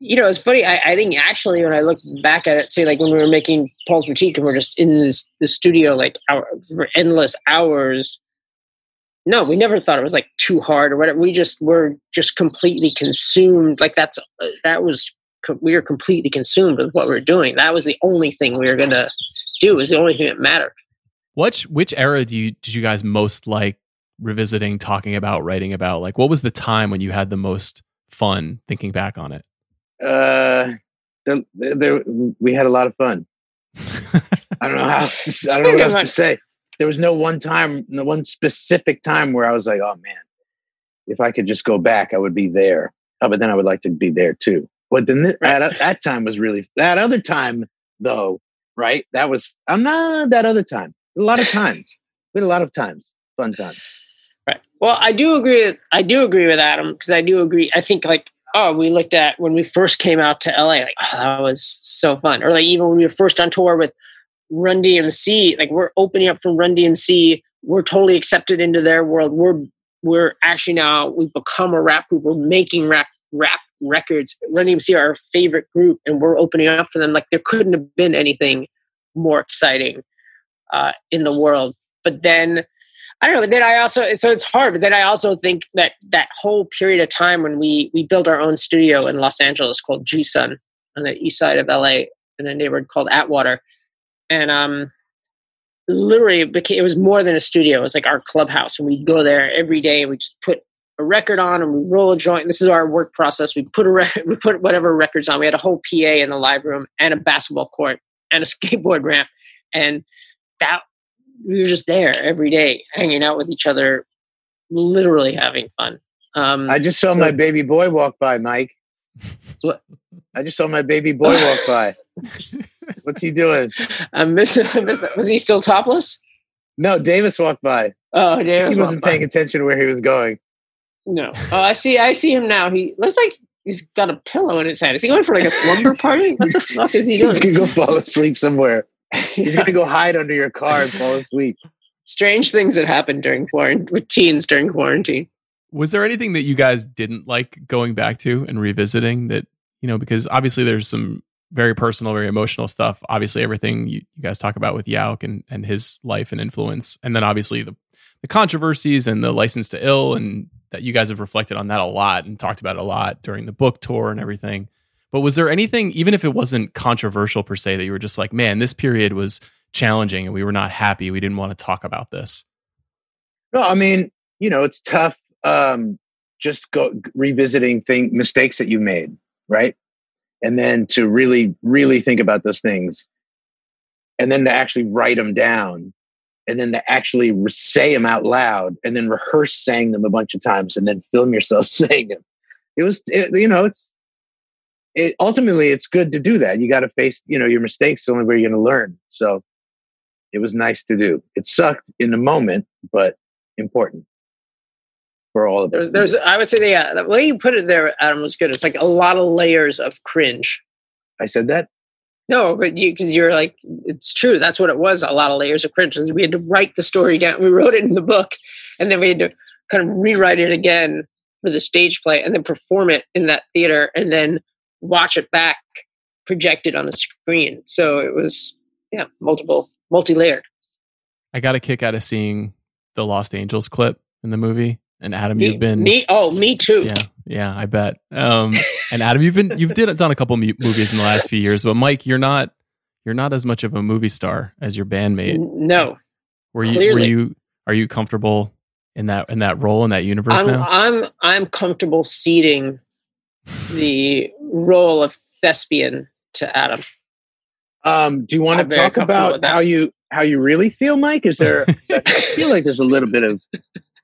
you know, it's funny. I, I think actually when I look back at it, say like when we were making Paul's Boutique and we're just in this, the studio, like hour, for endless hours. No, we never thought it was like too hard or whatever. We just were just completely consumed. Like that's, that was, we were completely consumed with what we were doing. That was the only thing we were going to do. It was the only thing that mattered. Which, which era do you, did you guys most like revisiting, talking about, writing about? Like what was the time when you had the most fun thinking back on it? Uh, there, there, we had a lot of fun. I don't know how, I don't know what else to say. there was no one time, no one specific time where I was like, oh man, if I could just go back, I would be there. Oh, but then I would like to be there too. But then th- right. that, that time was really, that other time though, right? That was, I'm not that other time. A lot of times. We had a lot of times. Fun times. Right. Well, I do agree with, I do agree with Adam because I do agree. I think like, oh, we looked at when we first came out to L A, like, oh, that was so fun. Or like even when we were first on tour with Run D M C, like we're opening up from Run D M C. We're totally accepted into their world. We're, we're actually now, we've become a rap group. We're making rap, rap records. Run D M C are our favorite group and we're opening up for them. Like there couldn't have been anything more exciting uh, in the world. But then, I don't know, but then I also, so it's hard, but then I also think that that whole period of time when we, we built our own studio in Los Angeles called G-Sun on the east side of L A in a neighborhood called Atwater. And um, literally it, became, it was more than a studio. It was like our clubhouse and we'd go there every day and we just put a record on and we roll a joint. This is our work process. We put a re- we put whatever records on. We had a whole P A in the live room and a basketball court and a skateboard ramp. And that, we were just there every day, hanging out with each other, literally having fun. Um, I just saw so, my baby boy walk by, Mike. What? I just saw my baby boy walk by. What's he doing? I'm missing, I'm missing. Was he still topless? No, Davis walked by. Oh, Davis. He wasn't paying by. attention to where he was going. No. Oh, I see. I see him now. He looks like he's got a pillow in his hand. Is he going for like a slumber party? What the fuck is he doing? He's gonna go fall asleep somewhere. He's going to go hide under your car and fall asleep. Strange things that happened during quarantine with teens during quarantine. Was there anything that you guys didn't like going back to and revisiting that, you know, because obviously there's some very personal, very emotional stuff. Obviously everything you, you guys talk about with Yauch and, and his life and influence. And then obviously the, the controversies and the License to Ill and that you guys have reflected on that a lot and talked about it a lot during the book tour and everything. But was there anything, even if it wasn't controversial per se, that you were just like, man, this period was challenging and we were not happy. We didn't want to talk about this. No, I mean, you know, it's tough. Um, just go revisiting thing, mistakes that you made. Right. And then to really, really think about those things and then to actually write them down and then to actually re- say them out loud and then rehearse saying them a bunch of times and then film yourself saying them. It was, it, you know, it's, It, ultimately, it's good to do that. You got to face, you know, your mistakes. The only way you're going to learn. So it was nice to do. It sucked in the moment, but important for all of us. There's, there's, I would say, yeah, the way you put it there, Adam, was good. It's like a lot of layers of cringe. I said that? No, but you, because you're like, it's true. That's what it was. A lot of layers of cringe. We had to write the story down. We wrote it in the book, and then we had to kind of rewrite it again for the stage play, and then perform it in that theater, and then watch it back projected on a screen. So it was, yeah, multiple, multi-layered. I got a kick out of seeing the Lost Angels clip in the movie. And Adam, me, you've been... Me? Oh, me too. Yeah, yeah, I bet. Um, and Adam, you've been, you've did, done a couple movies in the last few years, but Mike, you're not, you're not as much of a movie star as your bandmate. No. Were you, were you, are you comfortable in that, in that role, in that universe I'm, now? I'm, I'm comfortable seating the role of thespian to Adam. Um, do you want to talk about how you how you really feel, Mike? Is there? I feel like there's a little bit of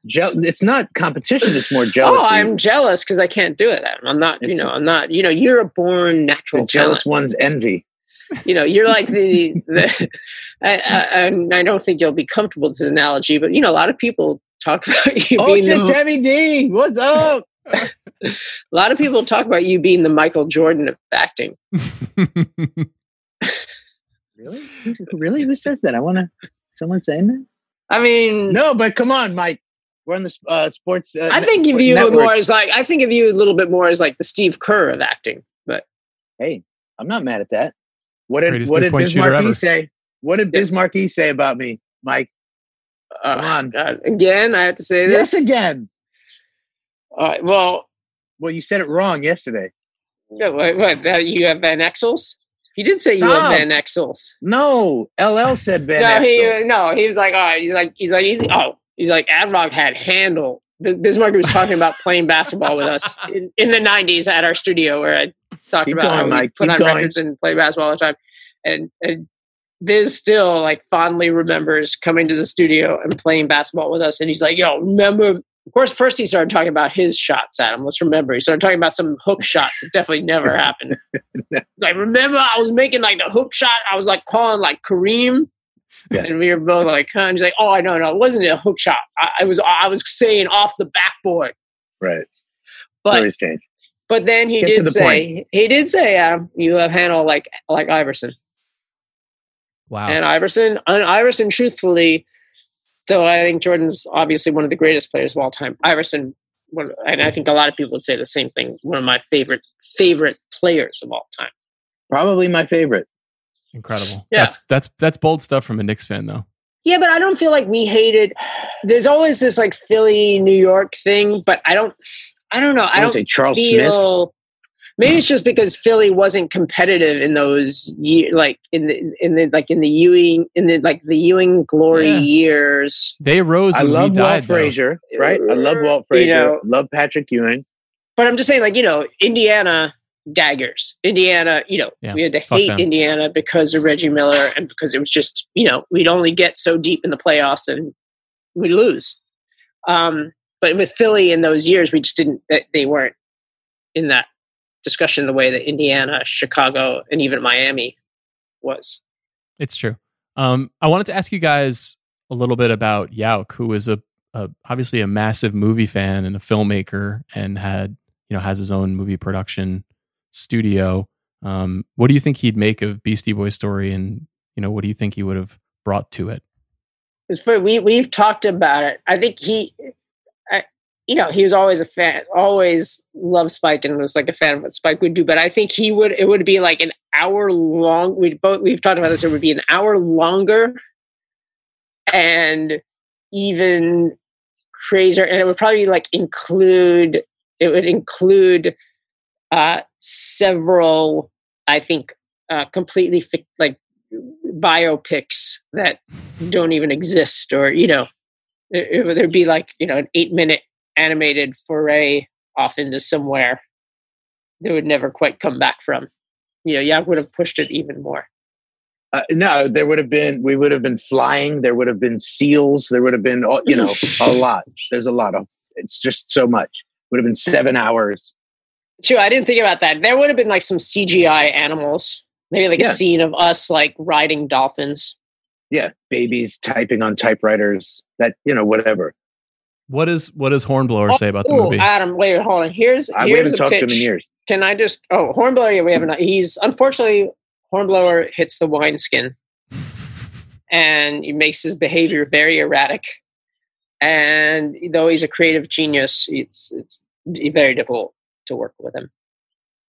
jealousy. It's not competition; it's more jealousy. Oh, I'm jealous because I can't do it, Adam. I'm not. It's, you know, I'm not. You know, you're a born natural. The jealous talent. One's envy. You know, you're like the. the I, I, I don't think you'll be comfortable with this analogy, but you know, a lot of people talk about you. Oh, being it's the, Debbie D. What's up? A lot of people talk about you being the Michael Jordan of acting. Really? Really? Who says that? I want to... Someone saying that? I mean... No, but come on, Mike. We're on the uh, sports... Uh, I think of you network. more as like... I think of you a little bit more as like the Steve Kerr of acting, but... Hey, I'm not mad at that. What did, what did Biz Markie say? What did yeah. Biz Markie say about me, Mike? Uh, come on. God. Again, I have to say this? Yes, again. All right, well, well, you said it wrong yesterday. Yeah, what, what that you have Van Exels? He did say you no. have Van Exels. No, L L said Van. No, Exels. he no, he was like, all right, he's like, he's like, he's oh, he's like, Ad-Rock had handle. Bismarck was talking about playing basketball with us in, in the nineties at our studio where I talked Keep about going, how we Mike. put Keep on going. records and play basketball all the time. And, and Biz still like fondly remembers coming to the studio and playing basketball with us. And he's like, yo, remember, of course, first he started talking about his shots at him. Let's remember. He started talking about some hook shot that definitely never happened. Like, remember, I was making like the hook shot. I was like calling like Kareem. Yeah. And we were both like, huh? And he's like, oh, I know, no, it wasn't a hook shot. I, I was, I was saying off the backboard. Right. But, but then he Get did the say, point. he did say, Adam, you have handle like, like Iverson. Wow. And Iverson, and Iverson, truthfully, though I think Jordan's obviously one of the greatest players of all time. Iverson, one, and I think a lot of people would say the same thing, one of my favorite, favorite players of all time. Probably my favorite. Incredible. Yeah. That's, that's, that's bold stuff from a Knicks fan, though. Yeah, but I don't feel like we hated. There's always this like Philly, New York thing, but I don't, I don't know. I, I don't say Charles feel. Smith. Maybe it's just because Philly wasn't competitive in those year, like in the in the like in the Ewing in the like the Ewing glory yeah. years. They rose. I love Walt died, Frazier, though. right? I love Walt Frazier. You know, love Patrick Ewing. But I'm just saying, like you know, Indiana daggers. Indiana, you know, yeah, we had to hate them. Indiana because of Reggie Miller and because it was just you know we'd only get so deep in the playoffs and we lose. Um, but with Philly in those years, we just didn't. They weren't in that discussion the way that Indiana, Chicago, and even Miami was. It's true. Um, I wanted to ask you guys a little bit about Yauch, who is a, a obviously a massive movie fan and a filmmaker, and had you know has his own movie production studio. Um, what do you think he'd make of Beastie Boys Story, and you know what do you think he would have brought to it? It's funny, we we've talked about it. I think he. You know, he was always a fan, always loved Spike and was like a fan of what Spike would do. But I think he would, it would be like an hour long. We'd both, we've talked about this. It would be an hour longer and even crazier. And it would probably like include, it would include uh, several, I think, uh, completely fi- like biopics that don't even exist or, you know, it, it, there'd be like, you know, an eight minute animated foray off into somewhere they would never quite come back from. You know, yeah, I would have pushed it even more. Uh, no, there would have been, we would have been flying. There would have been seals. There would have been, you know, a lot. There's a lot of, it's just so much. Would have been seven hours. True. I didn't think about that. There would have been like some C G I animals, maybe like yeah. a scene of us like riding dolphins. Yeah. Babies typing on typewriters that, you know, whatever. What is what does Hornblower oh, say about the movie? Adam, wait, hold on. Here's I here's haven't talked pitch. to him in years. Can I just? Oh, Hornblower. Yeah, we haven't. He's unfortunately Hornblower hits the wineskin, and he makes his behavior very erratic. And though he's a creative genius, it's it's very difficult to work with him,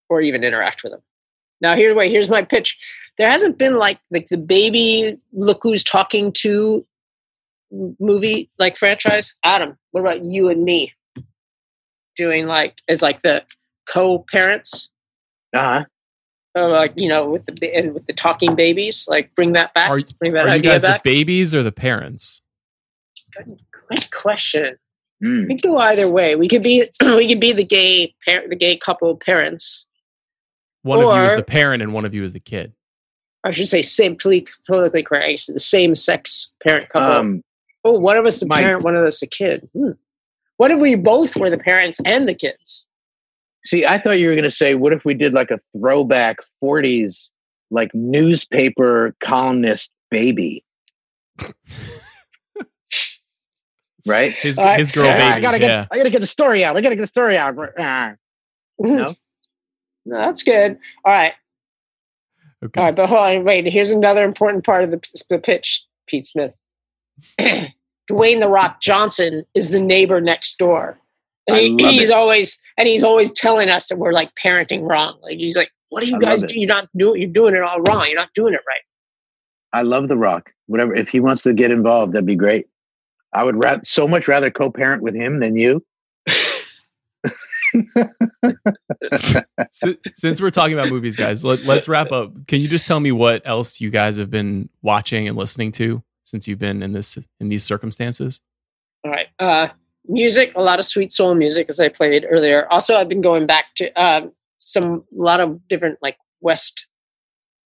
or even interact with him. Now, here, wait. Here's my pitch. There hasn't been like like the baby look who's talking to movie like franchise. Adam, what about you and me doing like as like the co-parents uh-huh uh, like you know with the and with the talking babies, like bring that back are, bring that are idea you guys back. The babies or the parents? Good, good question. mm. We could go either way. We could be we could be the gay parent the gay couple parents. One or, of you is the parent and one of you is the kid. I should say simply politically correct, the same sex parent couple. Um, oh, one of us the Mike, parent, one of us the kid. Hmm. What if we both were the parents and the kids? See, I thought you were going to say, what if we did like a throwback forties, like newspaper columnist baby? Right? His, uh, his girl uh, baby. I got yeah. to get the story out. I got to get the story out. Uh, mm-hmm. No? No, that's good. All right. Okay. All right, but hold on, wait. Here's another important part of the, the pitch, Pete Smith. Dwayne The Rock Johnson is the neighbor next door. And he, he's it. always and he's always telling us that we're like parenting wrong. Like he's like, "What are you I guys doing? You're not doing. You're doing it all wrong. You're not doing it right." I love The Rock. Whatever. If he wants to get involved, that'd be great. I would ra- so much rather co-parent with him than you. Since we're talking about movies, guys, let, let's wrap up. Can you just tell me what else you guys have been watching and listening to since you've been in this in these circumstances? All right, uh, music, a lot of sweet soul music, as I played earlier. Also, I've been going back to uh, some a lot of different like West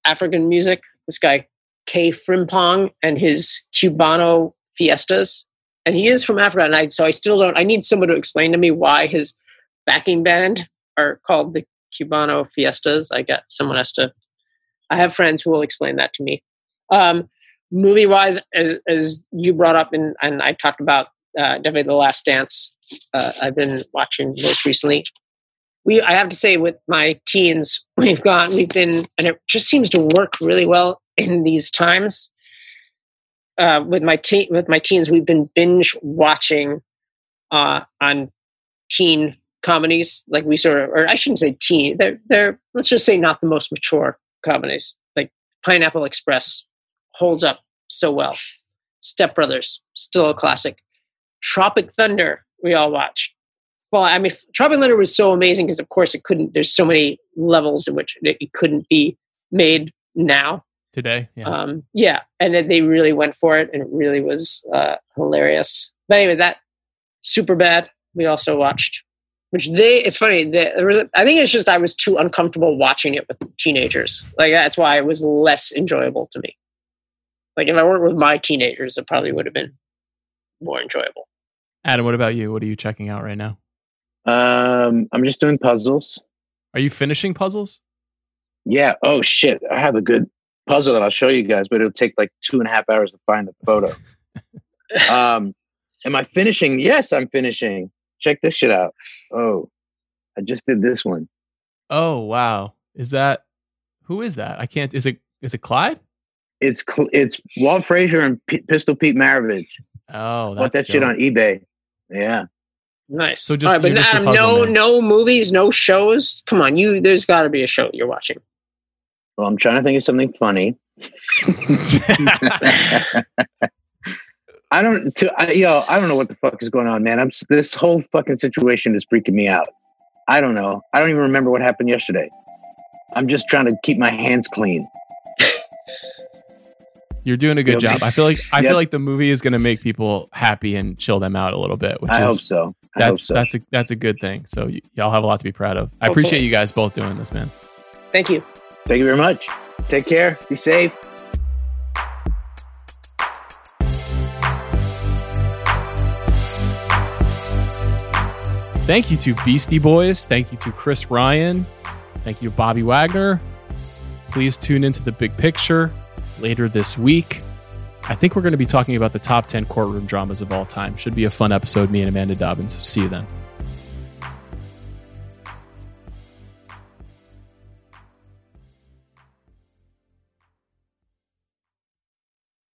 African music. This guy K. Frimpong and his Cubano fiestas. And he is from Africa. And I, so I still don't, I need someone to explain to me why his backing band are called the Cubano fiestas. I got someone has to, I have friends who will explain that to me. Um, movie wise, as, as you brought up in, and I talked about uh, definitely The Last Dance, uh, I've been watching most recently. We, I have to say with my teens, we've gone, we've been, and it just seems to work really well in these times. Uh, with my te- with my teens, we've been binge watching uh, on teen comedies. Like we sort of, or I shouldn't say teen, they're, they're, let's just say not the most mature comedies. Like Pineapple Express holds up so well. Step Brothers, still a classic. Tropic Thunder, we all watched. Well, I mean, Tropic Thunder was so amazing because, of course, it couldn't. There's so many levels in which it, it couldn't be made now. Today, yeah, um, yeah, and then they really went for it, and it really was uh, hilarious. But anyway, that Superbad we also watched, which they. It's funny. They, there was, I think it's just I was too uncomfortable watching it with teenagers. Like that's why it was less enjoyable to me. Like if I weren't with my teenagers, it probably would have been more enjoyable. Adam, what about you? What are you checking out right now? Um, I'm just doing puzzles. Are you finishing puzzles? Yeah. Oh shit! I have a good puzzle that I'll show you guys, but it'll take like two and a half hours to find the photo. um, am I finishing? Yes, I'm finishing. Check this shit out. Oh, I just did this one. Oh wow! Is that who is that? I can't. Is it? Is it Clyde? It's it's Walt Frazier and P- Pistol Pete Maravich. Oh, that's bought that dope. Shit on eBay. Yeah. Nice. So just, all right, but Adam, no, man. no movies, no shows. Come on, you. There's got to be a show you're watching. Well, I'm trying to think of something funny. I don't, to, I, yo, I don't know what the fuck is going on, man. I'm this whole fucking situation is freaking me out. I don't know. I don't even remember what happened yesterday. I'm just trying to keep my hands clean. You're doing a good okay. job. I feel like I yep. feel like the movie is going to make people happy and chill them out a little bit. Which I is, hope so. I that's hope so. that's a that's a good thing. So y- y'all have a lot to be proud of. I Hopefully. appreciate you guys both doing this, man. Thank you. Thank you very much. Take care. Be safe. Thank you to Beastie Boys. Thank you to Chris Ryan. Thank you to Bobby Wagner. Please tune into The Big Picture later this week. I think we're going to be talking about the top ten courtroom dramas of all time. Should be a fun episode. Me and Amanda Dobbins. See you then.